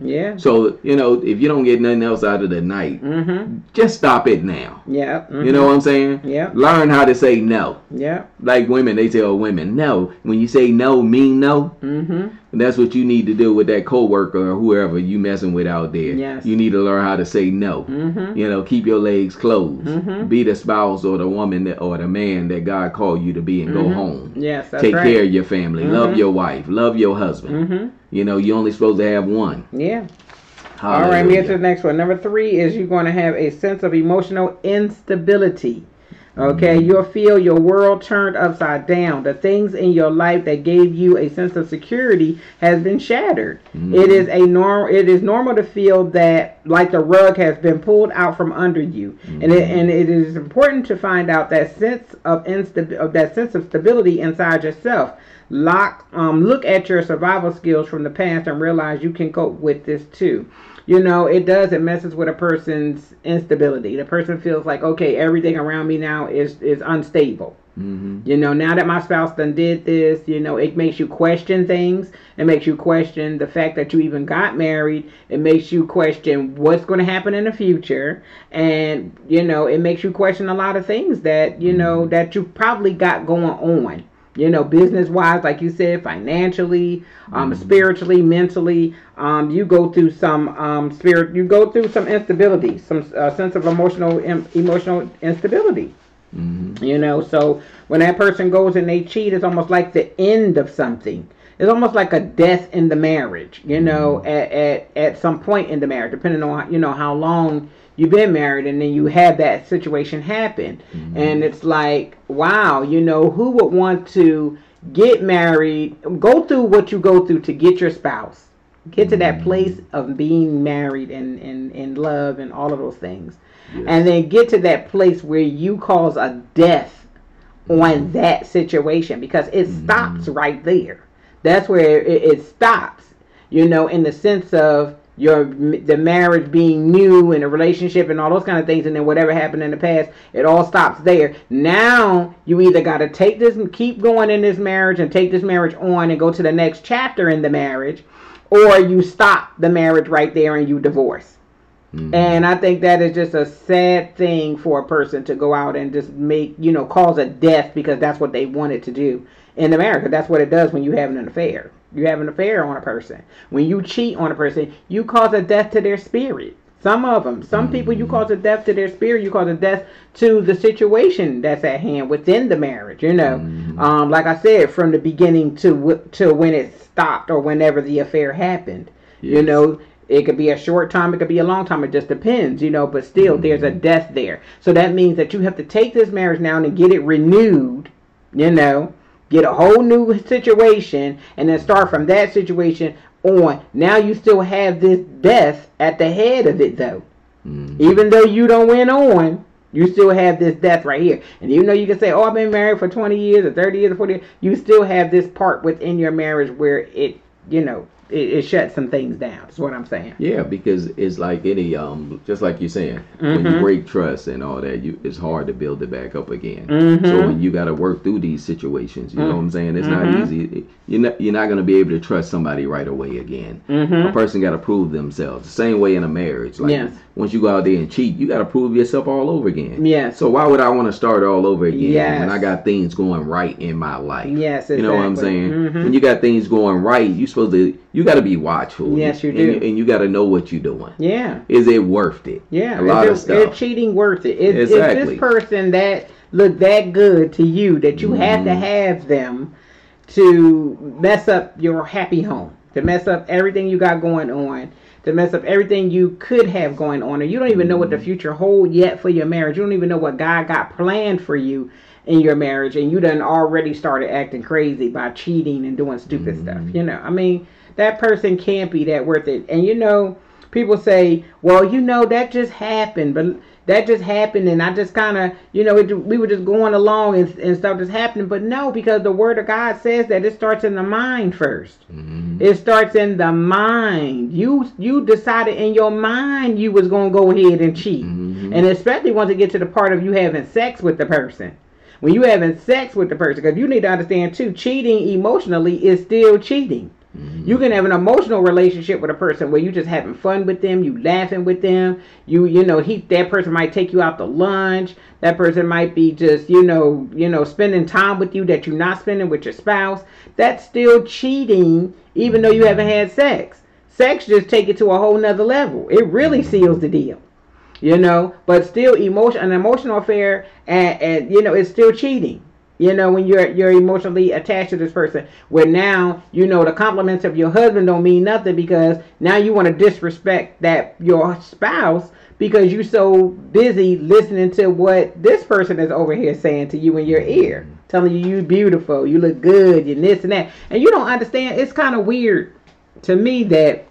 Yeah. So, you know, if you don't get nothing else out of the night, mm-hmm. just stop it now. Yeah. Mm-hmm. You know what I'm saying? Yeah. Learn how to say no. Yeah. Like women, they tell women, no. When you say no, mean no. Mm-hmm. That's what you need to do with that coworker or whoever you messing with out there. Yes. You need to learn how to say no. Mm-hmm. You know, keep your legs closed. Mm-hmm. Be the spouse or the woman that, or the man that God called you to be and mm-hmm. go home. Yes, that's Take right. care of your family. Mm-hmm. Love your wife. Love your husband. Mm-hmm. You know, you're only supposed to have one. Yeah. Hallelujah. All right, me to the next one. Number three is you're going to have a sense of emotional instability. Okay, you'll feel your world turned upside down. The things in your life that gave you a sense of security has been shattered. Mm-hmm. It is a normal. It is normal to feel that like the rug has been pulled out from under you, mm-hmm. and it, and it is important to find out that sense of insta- of that sense of stability inside yourself. Lock, um, look at your survival skills from the past and realize you can cope with this too. You know, it does. It messes with a person's instability. The person feels like, okay, everything around me now is, is unstable. Mm-hmm. You know, now that my spouse done did this, you know, it makes you question things. It makes you question the fact that you even got married. It makes you question what's going to happen in the future. And, you know, it makes you question a lot of things that, you mm-hmm. know, that you probably got going on. You know, business-wise, like you said, financially, um, mm-hmm. spiritually, mentally, um, you go through some um, spirit, you go through some instability, some uh, sense of emotional em- emotional instability. Mm-hmm. You know, so when that person goes and they cheat, it's almost like the end of something. It's almost like a death in the marriage. You mm-hmm. know, at, at at some point in the marriage, depending on you know how long you've been married, and then you have that situation happen. Mm-hmm. And it's like, wow, you know, who would want to get married, go through what you go through to get your spouse, get mm-hmm. to that place of being married and, and, and love and all of those things. Yes. And then get to that place where you cause a death mm-hmm. on that situation because it mm-hmm. stops right there. That's where it, it stops, you know, in the sense of your the marriage being new and the relationship and all those kind of things, and then whatever happened in the past, it all stops there. Now you either got to take this and keep going in this marriage and take this marriage on and go to the next chapter in the marriage, or you stop the marriage right there and you divorce. Mm-hmm. And I think that is just a sad thing for a person to go out and just make, you know, cause a death because that's what they wanted to do in America. That's what it does when you have an affair. You have an affair on a person. When you cheat on a person, you cause a death to their spirit. Some of them. Some mm-hmm. people, you cause a death to their spirit. You cause a death to the situation that's at hand within the marriage, you know. Mm-hmm. Um, like I said, from the beginning to, to when it stopped or whenever the affair happened. Yes. You know, it could be a short time. It could be a long time. It just depends, you know. But still, mm-hmm. there's a death there. So that means that you have to take this marriage now and get it renewed, you know. Get a whole new situation and then start from that situation on. Now you still have this death at the head of it though. Mm-hmm. Even though you don't went on, You still have this death right here. And even though you can say, oh, I've been married for twenty years or thirty years or forty years, you still have this part within your marriage where it, you know, it, it shuts some things down. That's what I'm saying. Yeah, because it's like any, um, just like you're saying, mm-hmm. when you break trust and all that, you it's hard to build it back up again. Mm-hmm. So when you got to work through these situations, you mm-hmm. know what I'm saying? It's mm-hmm. not easy. You're not, you're not going to be able to trust somebody right away again. Mm-hmm. A person got to prove themselves. The same way in a marriage. Like yes. Once you go out there and cheat, you got to prove yourself all over again. Yes. So why would I want to start all over again yes. when I got things going right in my life? Yes, exactly. You know what I'm saying? Mm-hmm. When you got things going right, you're supposed to... You got to be watchful. Yes, you do. And you, you got to know what you're doing. Yeah. Is it worth it? Yeah. A lot it, of stuff. Is cheating worth it? Is, exactly. Is this person that looked that good to you that you mm. had to have them to mess up your happy home, to mess up everything you got going on, to mess up everything you could have going on, and you don't even mm. know what the future holds yet for your marriage. You don't even know what God got planned for you in your marriage, and you done already started acting crazy by cheating and doing stupid mm. stuff. You know, I mean... That person can't be that worth it. And you know, people say, well, you know, that just happened. But that just happened and I just kind of, you know, it, we were just going along and, and stuff just happening. But no, because the Word of God says that it starts in the mind first. Mm-hmm. It starts in the mind. You you decided in your mind you was going to go ahead and cheat. Mm-hmm. And especially once it gets to the part of you having sex with the person. When you having sex with the person, because you need to understand too, cheating emotionally is still cheating. Mm-hmm. You can have an emotional relationship with a person where you just having fun with them, you laughing with them, you you know he that person might take you out to lunch, that person might be just you know you know spending time with you that you're not spending with your spouse. That's still cheating, even though you haven't had sex. Sex just take it to a whole nother level. It really seals the deal, you know. But still, emotion an emotional affair, and, and you know it's still cheating. You know, when you're you're emotionally attached to this person, where now, you know, the compliments of your husband don't mean nothing because now you want to disrespect that your spouse because you're so busy listening to what this person is over here saying to you in your ear, telling you you're beautiful, you look good, you're this and that. And you don't understand. It's kind of weird to me that,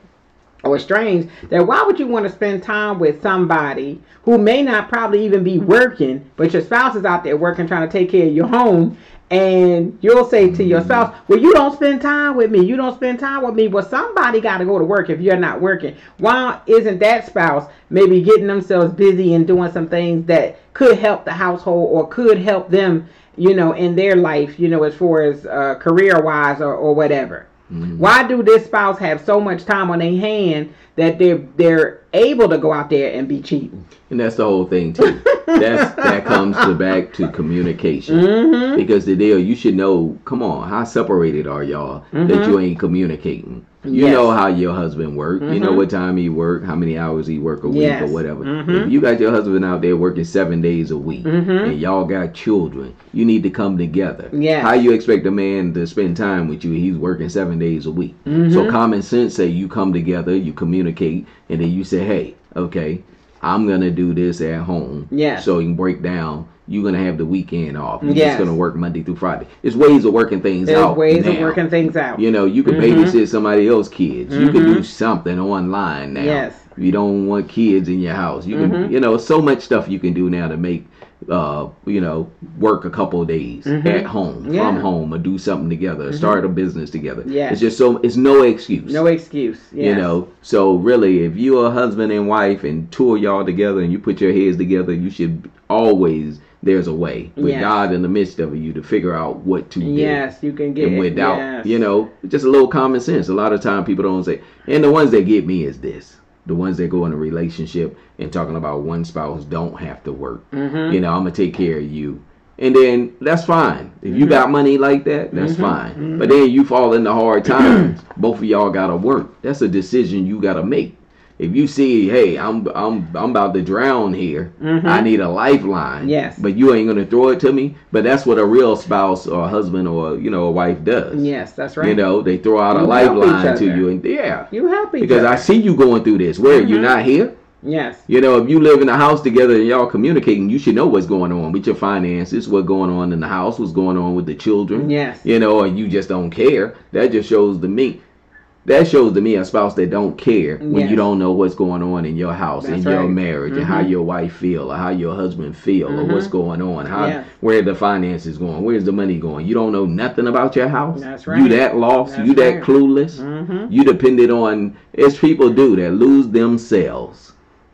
or strange, that why would you want to spend time with somebody who may not probably even be working, but your spouse is out there working trying to take care of your home, and you'll say to your spouse, well, you don't spend time with me, you don't spend time with me. Well, somebody got to go to work if you're not working. Why isn't that spouse maybe getting themselves busy and doing some things that could help the household or could help them, you know, in their life, you know, as far as uh, career-wise or, or whatever? Why do this spouse have so much time on their hand that they're, they're able to go out there and be cheating? And that's the whole thing, too. That's, that comes to back to communication. Mm-hmm. Because the deal, you should know, come on, how separated are y'all mm-hmm. that you ain't communicating? You yes. know how your husband work. Mm-hmm. You know what time he work, how many hours he work a week yes. or whatever. Mm-hmm. If you got your husband out there working seven days a week mm-hmm. and y'all got children, you need to come together. Yes. How you expect a man to spend time with you? He's working seven days a week. Mm-hmm. So common sense say you come together, you communicate, and then you say, hey, okay, I'm going to do this at home. Yes. So you can break down. You're going to have the weekend off. You're yes. just going to work Monday through Friday. There's ways of working things There's out There's ways now. of working things out. You know, you can mm-hmm. babysit somebody else's kids. Mm-hmm. You can do something online now. Yes. If you don't want kids in your house. You mm-hmm. can, you know, so much stuff you can do now to make, uh, you know, work a couple of days mm-hmm. at home, yeah. from home, or do something together, mm-hmm. start a business together. Yes. It's just so, it's no excuse. No excuse, yes. You know, so really, if you're a husband and wife and two of y'all together and you put your heads together, you should always... There's a way with yes. God in the midst of you to figure out what to do. Yes, you can get and without, yes. you know, just a little common sense. A lot of time people don't say, and the ones that get me is this. The ones that go in a relationship and talking about one spouse don't have to work. Mm-hmm. You know, I'm going to take care of you. And then that's fine. If mm-hmm. you got money like that, that's mm-hmm. fine. Mm-hmm. But then you fall into hard times. Both of y'all got to work. That's a decision you got to make. If you see, hey, I'm I'm I'm about to drown here. Mm-hmm. I need a lifeline. Yes. But you ain't gonna throw it to me. But that's what a real spouse or a husband or you know a wife does. Yes, that's right. You know, they throw out you a lifeline to you, and yeah, you help each because other. I see you going through this. Where mm-hmm. you're not here. Yes. You know, if you live in a house together and y'all communicating, you should know what's going on with your finances, what's going on in the house, what's going on with the children. Yes. You know, and you just don't care. That just shows to me. That shows to me a spouse that don't care when yes. you don't know what's going on in your house, That's in right. your marriage, mm-hmm. and how your wife feel, or how your husband feel, mm-hmm. or what's going on, how yeah. where the finances going, where's the money going. You don't know nothing about your house. That's right. You that lost, That's you that right. clueless. Mm-hmm. You depended on, as people do, that lose themselves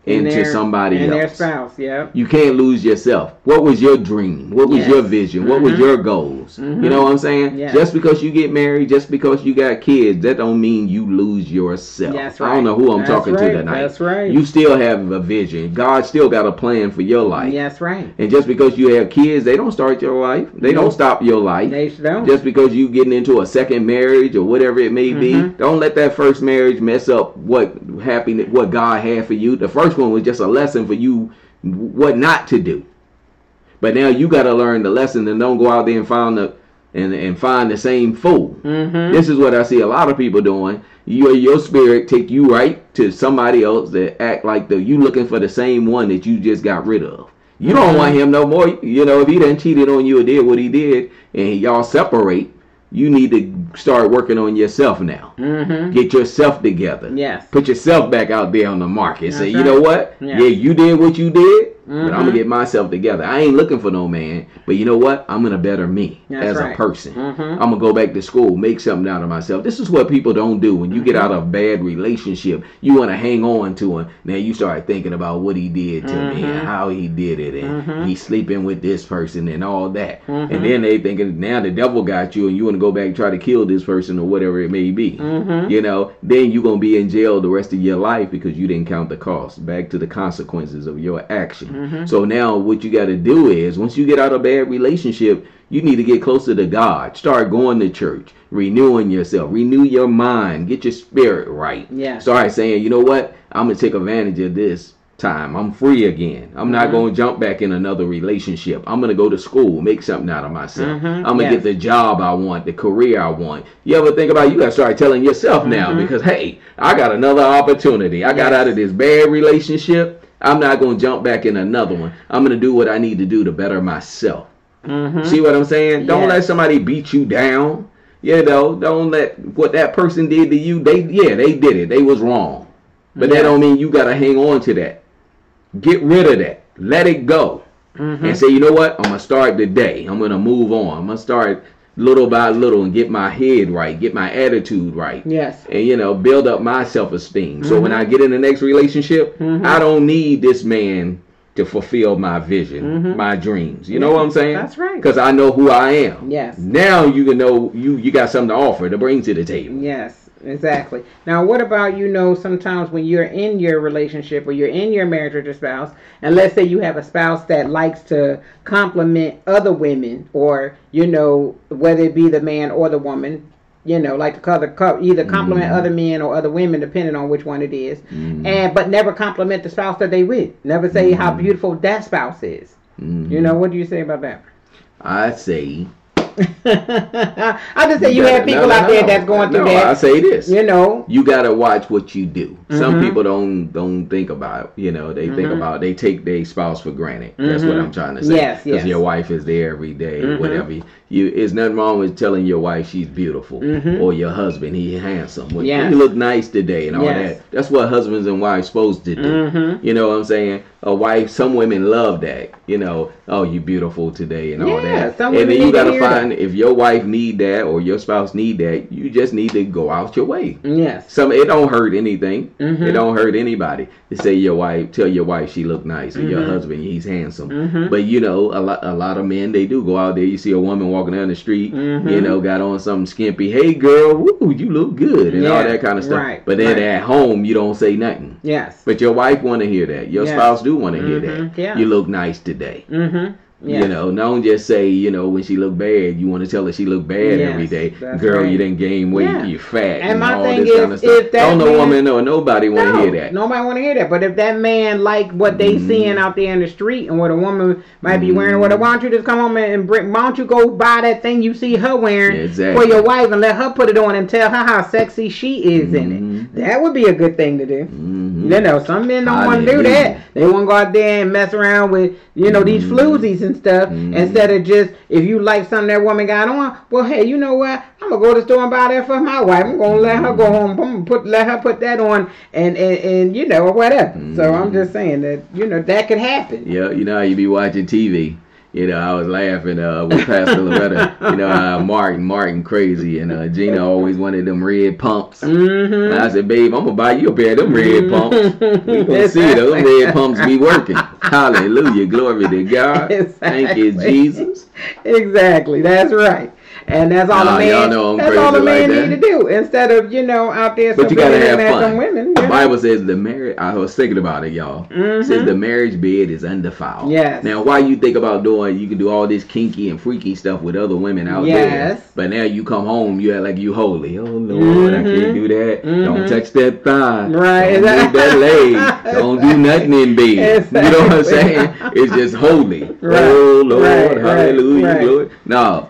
into their, somebody and else. Their spouse, yeah. You can't lose yourself. What was your dream? What was yes. your vision? Mm-hmm. What was your goals? Mm-hmm. You know what I'm saying? Yeah. Just because you get married, just because you got kids, that don't mean you lose yourself. That's right. I don't know who I'm That's talking right. to tonight. That's right. You still have a vision. God still got a plan for your life. That's right. And just because you have kids, they don't start your life. They no. don't stop your life. They don't. Just because you getting into a second marriage or whatever it may mm-hmm. be, don't let that first marriage mess up what happened, what God had for you. The first one was just a lesson for you what not to do, but now you got to learn the lesson and don't go out there and find the and, and find the same fool. Mm-hmm. This is what I see a lot of people doing. Your your spirit take you right to somebody else that act like the you looking for the same one that you just got rid of. You mm-hmm. don't want him no more. You know, if he done cheated on you or did what he did and y'all separate, you need to start working on yourself now. Mm-hmm. Get yourself together. Yes. Put yourself back out there on the market. That's Say, right. you know what? Yeah. yeah, you did what you did, mm-hmm. but I'm going to get myself together. I ain't looking for no man, but you know what? I'm going to better me That's as right. a person. Mm-hmm. I'm going to go back to school, make something out of myself. This is what people don't do. When you mm-hmm. get out of a bad relationship, you want to hang on to him. Now you start thinking about what he did to mm-hmm. me and how he did it, and mm-hmm. he's sleeping with this person and all that. Mm-hmm. And then they thinking, now the devil got you and you want go back and try to kill this person or whatever it may be. Mm-hmm. You know, then you're going to be in jail the rest of your life because you didn't count the cost. Back to the consequences of your action. Mm-hmm. So now what you got to do is once you get out of a bad relationship, you need to get closer to God. Start going to church, renewing yourself, renew your mind, get your spirit right. Yeah. Start saying, you know what? I'm going to take advantage of this time. I'm free again. I'm mm-hmm. not going to jump back in another relationship. I'm going to go to school, make something out of myself. Mm-hmm. I'm going to yes. get the job I want, the career I want. You ever think about it? You got to start telling yourself mm-hmm. now because, hey, I got another opportunity. I yes. got out of this bad relationship. I'm not going to jump back in another one. I'm going to do what I need to do to better myself. Mm-hmm. See what I'm saying? Yes. Don't let somebody beat you down. You know, don't let what that person did to you. They, yeah, they did it. They was wrong. But yes. that don't mean you got to hang on to that. Get rid of that. Let it go. Mm-hmm. And say, you know what? I'm going to start today. I'm going to move on. I'm going to start little by little and get my head right. Get my attitude right. Yes. And, you know, build up my self-esteem. Mm-hmm. So when I get in the next relationship, mm-hmm. I don't need this man to fulfill my vision, mm-hmm. my dreams. You mm-hmm. know what I'm saying? That's right. Because I know who I am. Yes. Now you can know you, you got something to offer to bring to the table. Yes. Exactly. Now, what about, you know, sometimes when you're in your relationship or you're in your marriage with your spouse, and let's say you have a spouse that likes to compliment other women or, you know, whether it be the man or the woman, you know, like to either compliment mm-hmm. other men or other women, depending on which one it is, mm-hmm. and but never compliment the spouse that they with. Never say mm-hmm. how beautiful that spouse is. Mm-hmm. You know, what do you say about that? I say... I just say you, you gotta, have people no, out no, there that's going no, through that. I say this, you know, you gotta watch what you do. Mm-hmm. Some people don't don't think about, you know, they mm-hmm. think about they take their spouse for granted. Mm-hmm. That's what I'm trying to say. Yes, yes. Because your wife is there every day, mm-hmm. whatever. You, you, it's nothing wrong with telling your wife she's beautiful, mm-hmm. or your husband he's handsome. Well, yes. You look nice today and all yes. that. That's what husbands and wives supposed to do. Mm-hmm. You know what I'm saying? A wife, some women love that. You know, oh, you beautiful today and yeah, all that. Some women and then you gotta find. If your wife need that or your spouse need that, you just need to go out your way. Yes. Some it don't hurt anything. Mm-hmm. It don't hurt anybody to say your wife, tell your wife she look nice or mm-hmm. your husband he's handsome. Mm-hmm. But you know, a lot a lot of men they do go out there. You see a woman walking down the street, mm-hmm. you know, got on something skimpy. Hey girl, woo, you look good and yeah, all that kind of stuff. Right, but then right. at home you don't say nothing. Yes. But your wife want to hear that. Your yes. spouse do want to mm-hmm. hear that. Yeah. You look nice today. Mm-hmm. Yes. You know, don't just say, you know, when she look bad, you want to tell her she look bad yes, every day. Girl, right. you didn't gain weight, yeah. you fat, and, and my all thing this is, kind of stuff. If that don't man, no woman or nobody want to no, hear that. Nobody want to hear that. But if that man like what they mm. seeing out there in the street and what a woman might be mm. wearing, what why don't you just come home and bring, why don't you go buy that thing you see her wearing yeah, exactly. for your wife and let her put it on and tell her how sexy she is mm. in it. That would be a good thing to do. Mm-hmm. You know, some men don't want to do that. They want to go out there and mess around with, you know, these floozies and stuff, mm-hmm. instead of just, if you like something that woman got on, well, hey, you know what? I'm going to go to the store and buy that for my wife. I'm going to let her go home. I'm going to put, let her put that on and, and, and you know, or whatever. Mm-hmm. So I'm just saying that, you know, that could happen. Yeah, you know how you be watching T V. You know, I was laughing uh, with Pastor Loretta. You know, uh, Martin, Martin crazy. And uh, Gina always wanted them red pumps. Mm-hmm. And I said, babe, I'm going to buy you a pair of them red pumps. You're going to see those red pumps be working. Hallelujah. Glory to God. Exactly. Thank you, Jesus. Exactly. That's right. And that's all nah, a man, that's all a man like need to do. Instead of, you know, out there some women and some women. The know? Bible says the marriage, I was thinking about it, y'all. Mm-hmm. It says the marriage bed is undefiled. Yes. Now, while you think about doing, you can do all this kinky and freaky stuff with other women out yes. there. Yes. But now you come home, you're like, you holy. Oh, Lord, mm-hmm. I can't do that. Mm-hmm. Don't touch that thigh. Right. Don't do that leg. Don't do nothing in bed. Exactly. You know what I'm saying? It's just holy. Right. Oh, Lord, right. hallelujah. Right. Lord. No.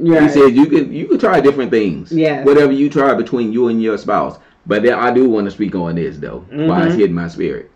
Right. He said you could you could try different things. Yeah. Whatever you try between you and your spouse. But then I do want to speak on this though. Mm-hmm. Why it's hitting my spirit.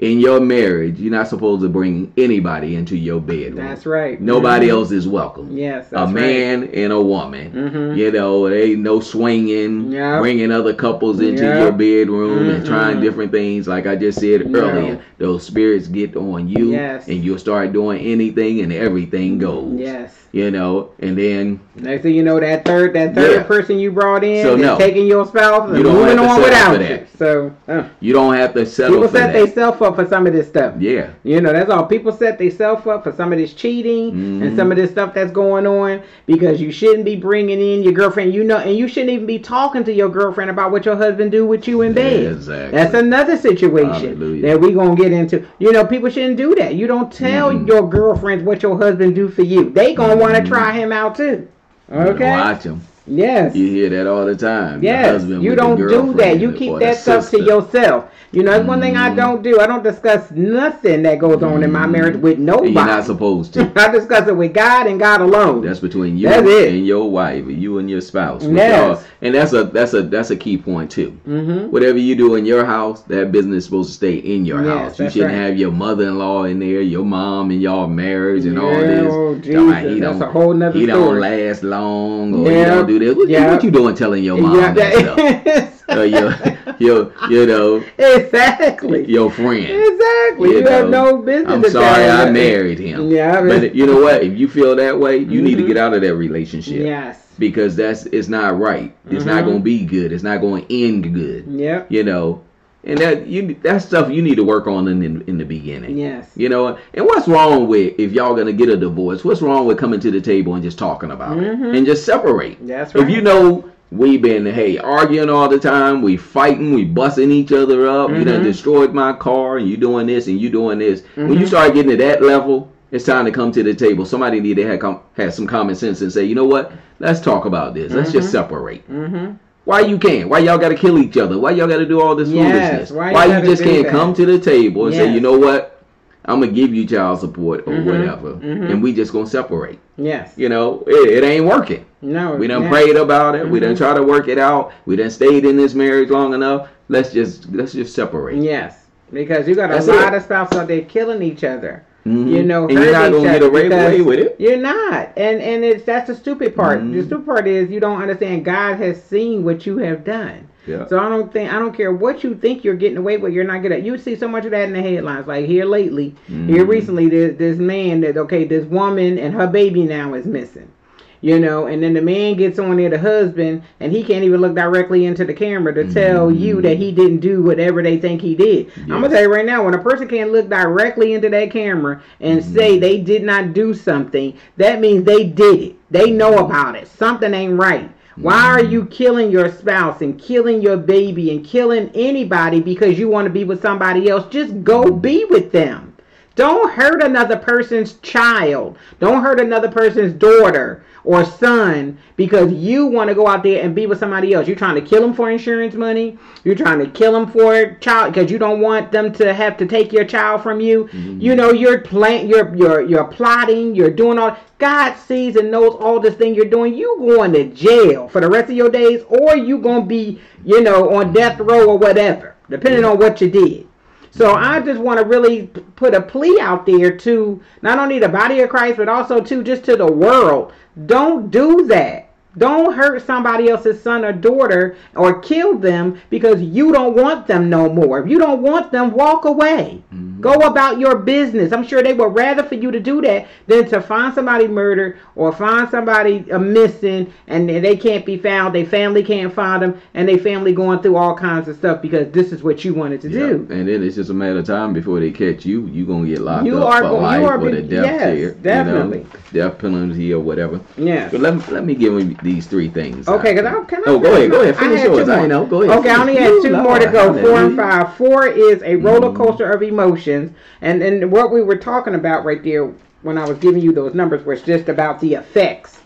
In your marriage, you're not supposed to bring anybody into your bedroom. That's right. Nobody mm-hmm. else is welcome. Yes, that's a man right. and a woman. Mm-hmm. You know, there ain't no swinging, yep. bringing other couples into yep. your bedroom mm-hmm. and trying different things. Like I just said yep. earlier, those spirits get on you, yes. and you'll start doing anything and everything goes. Yes. You know, and then next thing you know, that third that third yeah. person you brought in so is no, taking your spouse and you moving on without you. So uh, you don't have to settle for that. People set themselves up for some of this stuff. Yeah. You know, that's all. People set themselves up for some of this cheating mm-hmm. and some of this stuff that's going on, because you shouldn't be bringing in your girlfriend, you know, and you shouldn't even be talking to your girlfriend about what your husband do with you in bed. Yeah, exactly. That's another situation Hallelujah. That we're going to get into. You know, people shouldn't do that. You don't tell mm-hmm. your girlfriend what your husband do for you. They going to mm-hmm. want to try him out too. Okay? You watch him. Yes. You hear that all the time. Yes. The you don't do that. You keep that stuff to yourself. You know, that's mm-hmm. one thing I don't do. I don't discuss nothing that goes on mm-hmm. in my marriage with nobody. And you're not supposed to. I discuss it with God and God alone. That's between you that's and your wife, you and your spouse. Yes. And that's a that's a that's a key point too. Mm-hmm. Whatever you do in your house, that business is supposed to stay in your yes, house. You shouldn't right. have your mother-in-law in there, your mom and y'all marriage and yeah, all this. Oh, Jesus. That's a whole nother story. He don't last long, or yeah. he don't do this. What, yep. what you doing telling your mom yeah, that stuff? So your, your, you know, exactly. Your friend. Exactly. You, you know, have no business. I'm sorry I married him. Yeah, I mean, but you know what? If you feel that way, you mm-hmm. need to get out of that relationship. Yes. Because that's it's not right. It's mm-hmm. not going to be good. It's not going to end good. Yeah. You know. And that you that stuff you need to work on in, in in the beginning. Yes. You know, and what's wrong with, if y'all gonna get a divorce, what's wrong with coming to the table and just talking about mm-hmm. it and just separate? That's right. If you know we been hey arguing all the time, we fighting, we busting each other up, mm-hmm. you done destroyed my car, and you doing this and you doing this. Mm-hmm. When you start getting to that level, it's time to come to the table. Somebody need to have com- have some common sense and say, you know what? Let's talk about this. Mm-hmm. Let's just separate. Mm-hmm. Why you can't? Why y'all got to kill each other? Why y'all got to do all this yes, foolishness? Why, why you, you just can't that? Come to the table and yes. say, you know what? I'm going to give you child support or mm-hmm, whatever. Mm-hmm. And we just going to separate. Yes. You know, it, it ain't working. No. We done yes. prayed about it. Mm-hmm. We done tried to work it out. We done stayed in this marriage long enough. Let's just let's just separate. Yes. Because you got a That's lot it. Of spouses out there killing each other. Mm-hmm. You know, and you're not gonna get away with it. You're not, and and it's that's the stupid part. Mm-hmm. The stupid part is you don't understand. God has seen what you have done. Yeah. So I don't think I don't care what you think you're getting away with. You're not good at. You see so much of that in the headlines. Like here lately, mm-hmm. here recently, this this man that okay, this woman and her baby now is missing. You know, and then the man gets on there, the husband, and he can't even look directly into the camera to tell mm-hmm. you that he didn't do whatever they think he did. Yes. I'm going to tell you right now, when a person can't look directly into that camera and mm-hmm. say they did not do something, that means they did it. They know about it. Something ain't right. Why are you killing your spouse and killing your baby and killing anybody because you want to be with somebody else? Just go be with them. Don't hurt another person's child. Don't hurt another person's daughter or son because you want to go out there and be with somebody else. You're trying to kill them for insurance money. You're trying to kill them for child because you don't want them to have to take your child from you. Mm-hmm. You know, you're plan- you're you're you're plotting, you're doing all. God sees and knows all this thing you're doing. You going to jail for the rest of your days, or you going to be, you know, on death row or whatever. depending on what you did. So I just want to really put a plea out there to not only the body of Christ, but also to just to the world. Don't do that. Don't hurt somebody else's son or daughter or kill them because you don't want them no more. If you don't want them, walk away. Mm-hmm. Go about your business. I'm sure they would rather for you to do that than to find somebody murdered or find somebody missing and they can't be found. Their family can't find them and their family going through all kinds of stuff because this is what you wanted to yeah. do. And then it's just a matter of time before they catch you. You're going to get locked you up are for going, life you are or the death yes, care, definitely. You know, death penalty or whatever. Yeah. But let, let me give them these three things. Okay, because I can I Oh, go ahead, go ahead. Finish yours. I know. Go ahead. Okay, I only had two no, more to go. Four and five. Four is a roller coaster mm-hmm. of emotions, and and what we were talking about right there when I was giving you those numbers was just about the effects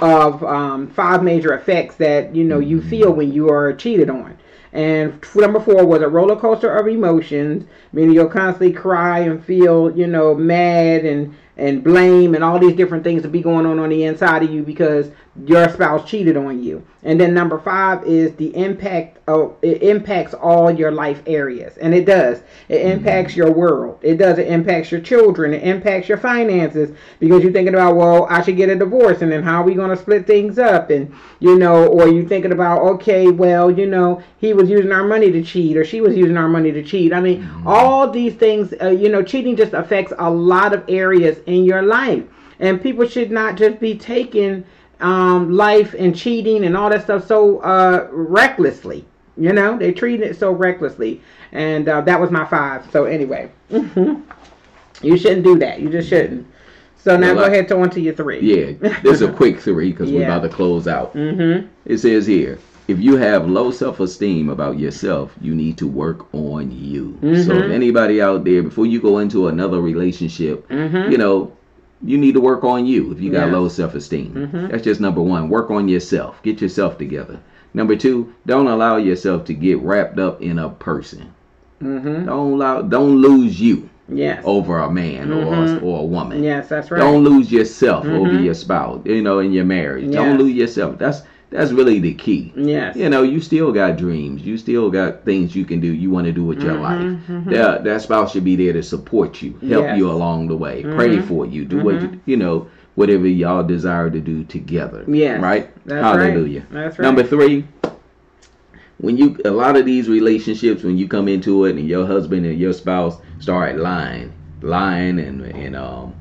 of um, five major effects that you know you mm-hmm. feel when you are cheated on. And number four was a roller coaster of emotions, meaning you'll constantly cry and feel you know mad and. and blame and all these different things to be going on on the inside of you because your spouse cheated on you. And then number five is the impact of it impacts all your life areas. And it does. It impacts your world. It does. It impacts your children. It impacts your finances because you're thinking about, well, I should get a divorce and then how are we going to split things up? And, you know, or you're thinking about, okay, well, you know, he was using our money to cheat or she was using our money to cheat. I mean, all these things, uh, you know, cheating just affects a lot of areas in your life, and people should not just be taking um life and cheating and all that stuff so uh recklessly. You know, they treat it so recklessly, and uh, that was my five. So anyway, mm-hmm. you shouldn't do that. You just shouldn't. So now well, go I, ahead to on to your three. Yeah, there's a quick three because yeah. we're about to close out. Mm-hmm. It says here, if you have low self-esteem about yourself, you need to work on you. Mm-hmm. So if anybody out there, before you go into another relationship, mm-hmm. you know, you need to work on you if you got yeah. low self-esteem. Mm-hmm. That's just number one. Work on yourself. Get yourself together. Number two, don't allow yourself to get wrapped up in a person. Mm-hmm. Don't allow, don't lose you yes. over a man mm-hmm. or, or a woman. Yes, that's right. Don't lose yourself mm-hmm. over your spouse, you know, in your marriage. Yes. Don't lose yourself. That's That's really the key. Yes. You know, you still got dreams. You still got things you can do. You want to do with your mm-hmm, life. Mm-hmm. That, that spouse should be there to support you, help yes. you along the way, mm-hmm. pray for you, do mm-hmm. what you, you know, whatever y'all desire to do together. Yes. Right? That's Hallelujah. Right. That's right. Number three, when you, a lot of these relationships, when you come into it and your husband and your spouse start lying, lying and, and, um,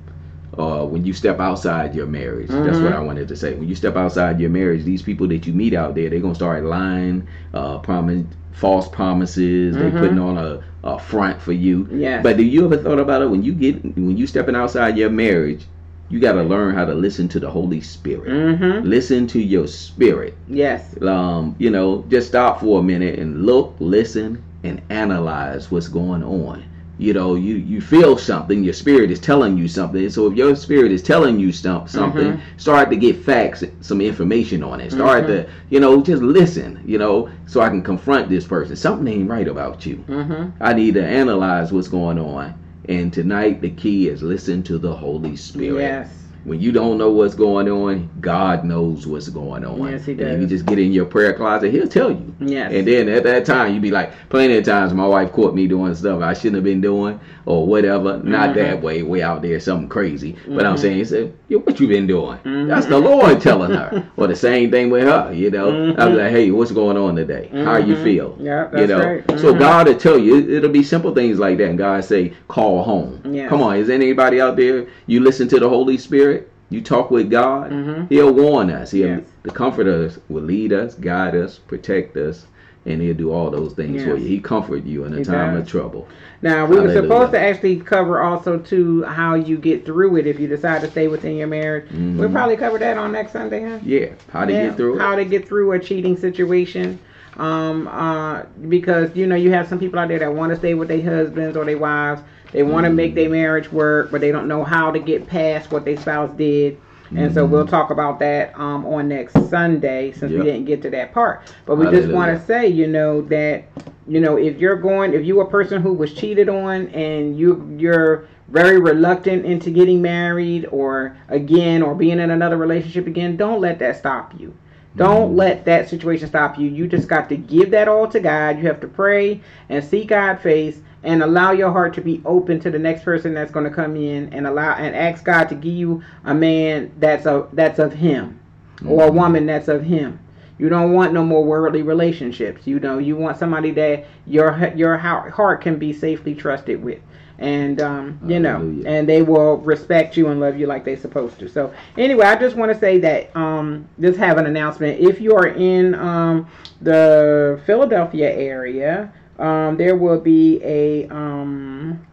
Uh, when you step outside your marriage, mm-hmm. that's what I wanted to say. When you step outside your marriage, these people that you meet out there, they're gonna start lying, uh, promise, false promises. Mm-hmm. They're putting on a, a front for you. Yes. But do you ever thought about it? When you get, when you stepping outside your marriage, you gotta learn how to listen to the Holy Spirit. Mm-hmm. Listen to your spirit. Yes. Um, you know, just stop for a minute and look, listen, and analyze what's going on. You know, you, you feel something. Your spirit is telling you something. So if your spirit is telling you stump, something, mm-hmm. start to get facts, some information on it. Start mm-hmm. to, you know, just listen, you know, so I can confront this person. Something ain't right about you. Mm-hmm. I need to analyze what's going on. And tonight, the key is listen to the Holy Spirit. Yes. When you don't know what's going on, God knows what's going on. Yes, He does. And if you just get in your prayer closet, He'll tell you. Yes. And then at that time, you'd be like, plenty of times my wife caught me doing stuff I shouldn't have been doing or whatever. Mm-hmm. Not that way, way out there, something crazy. Mm-hmm. But I'm saying, he said, yeah, what you been doing? Mm-hmm. That's the Lord telling her. Or the same thing with her, you know. Mm-hmm. I'll be like, hey, what's going on today? Mm-hmm. How you feel? Yeah, that's you know? Right. Mm-hmm. So God will tell you. It, it'll be simple things like that. And God say, call home. Yes. Come on, is anybody out there, you listen to the Holy Spirit? You talk with God, mm-hmm. He'll warn us. He'll yes. the comforter will lead us, guide us, protect us, and He'll do all those things yes. for you. He comfort you in a he time does. Of trouble. Now, we Hallelujah. Were supposed to actually cover also too how you get through it if you decide to stay within your marriage. Mm-hmm. We'll probably cover that on next Sunday, huh? Yeah, how to yeah. get through it. How to get through a cheating situation. Um, uh, because you know you have some people out there that want to stay with their husbands or their wives. They want to mm-hmm. make their marriage work, but they don't know how to get past what their spouse did. Mm-hmm. And so we'll talk about that um, on next Sunday, since yep. we didn't get to that part. But we Hallelujah. Just want to say, you know, that you know if you're going, if you a person who was cheated on and you you're very reluctant into getting married or again or being in another relationship again, don't let that stop you. Don't let that situation stop you. You just got to give that all to God. You have to pray and seek God's face and allow your heart to be open to the next person that's going to come in, and allow and ask God to give you a man that's a that's of him, mm-hmm. or a woman that's of him. You don't want no more worldly relationships. You know, you want somebody that your your heart can be safely trusted with. And, um, you Hallelujah. know, and they will respect you and love you like they're supposed to. So, anyway, I just want to say that, um, just have an announcement. If you are in um, the Philadelphia area, um, there will be a, um,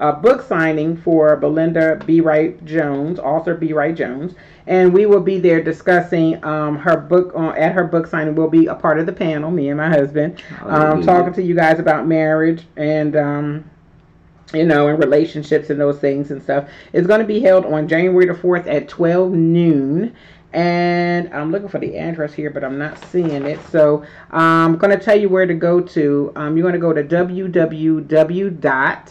a book signing for Belinda B. Wright-Jones, author B. Wright-Jones. And we will be there discussing um, her book on, at her book signing. We'll be a part of the panel, me and my husband, um, talking to you guys about marriage and... Um, you know, and relationships and those things and stuff. It's going to be held on January the fourth at twelve noon. And I'm looking for the address here, but I'm not seeing it. So I'm going to tell you where to go to. Um, you're going to go to www.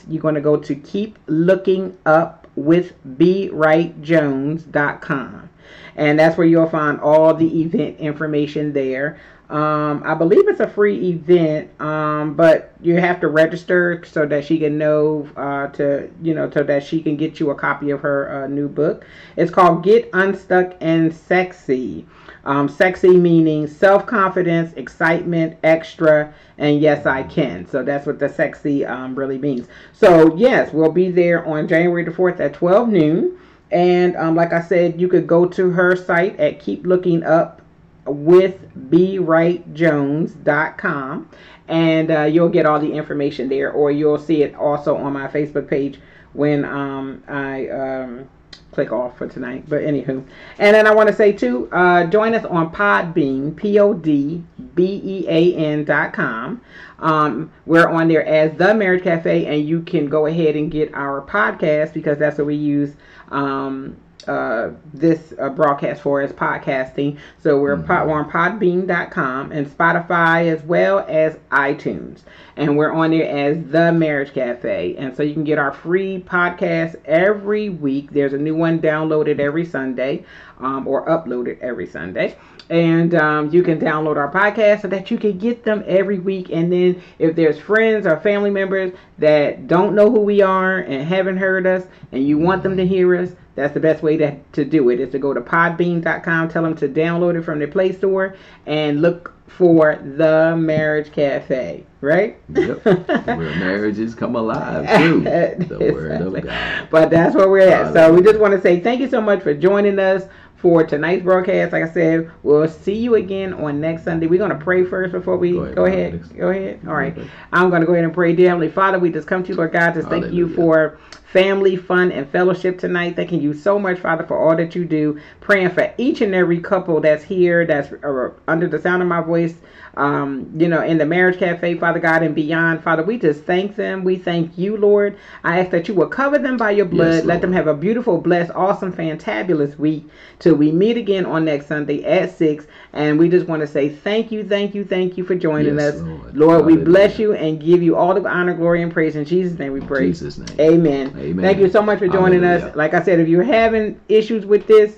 You're going to go to keep looking up with b wright jones dot com. And that's where you'll find all the event information there. Um, I believe it's a free event, um, but you have to register so that she can know uh, to, you know, so that she can get you a copy of her uh, new book. It's called Get Unstuck and Sexy. Um, sexy meaning self-confidence, excitement, extra, and yes, I can. So that's what the sexy um, really means. So yes, we'll be there on January the fourth at twelve noon. And um, like I said, you could go to her site at Keep Looking Up with b wright jones dot com, and uh, you'll get all the information there, or you'll see it also on my Facebook page when um, I um, click off for tonight. But anywho, and then I want to say too, uh, join us on Podbean, P O D B E A N dot com. Um, we're on there as The Marriage Cafe, and you can go ahead and get our podcast, because that's what we use um uh this uh, broadcast for, is podcasting. So we're, mm-hmm. pod, we're on podbean dot com and Spotify, as well as iTunes, and we're on there as The Marriage Cafe. And so you can get our free podcast every week. There's a new one downloaded every Sunday, um or uploaded every Sunday. And um you can download our podcast so that you can get them every week. And then if there's friends or family members that don't know who we are and haven't heard us, and you want them to hear us, that's the best way to, to do it, is to go to podbean dot com, tell them to download it from the Play Store, and look for The Marriage Cafe, right? Yep. Where marriages come alive too. The Word of God. But that's where we're at. So we just want to say thank you so much for joining us for tonight's broadcast. Like I said, we'll see you again on next Sunday. We're going to pray first before we go ahead. Go ahead. Go ahead. All right. I'm going to go ahead and pray. Dear Heavenly Father, we just come to you, Lord God, to thank you for family, fun, and fellowship tonight. Thanking you so much, Father, for all that you do. Praying for each and every couple that's here, that's uh, under the sound of my voice, um, you know, in the Marriage Cafe, Father God, and beyond. Father, we just thank them. We thank you, Lord. I ask that you will cover them by your blood. Yes, let them have a beautiful, blessed, awesome, fantabulous week till we meet again on next Sunday at six. And we just want to say thank you, thank you, thank you for joining yes, us. Lord, Lord we bless you and give you all the honor, glory, and praise. In Jesus' name we pray. In Jesus' name. Amen. Amen. Amen. Thank you so much for joining Hallelujah. us. Like I said, if you're having issues with this,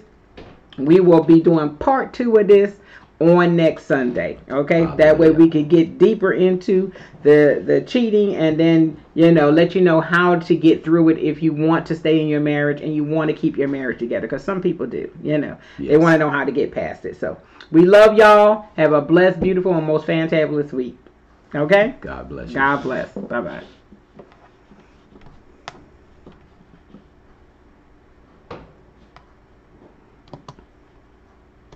we will be doing part two of this on next Sunday. Okay? Hallelujah. That way we can get deeper into the the cheating, and then, you know, let you know how to get through it if you want to stay in your marriage and you want to keep your marriage together, because some people do, you know. Yes. They want to know how to get past it. So we love y'all. Have a blessed, beautiful, and most fantabulous week. Okay? God bless you. God bless. Bye-bye.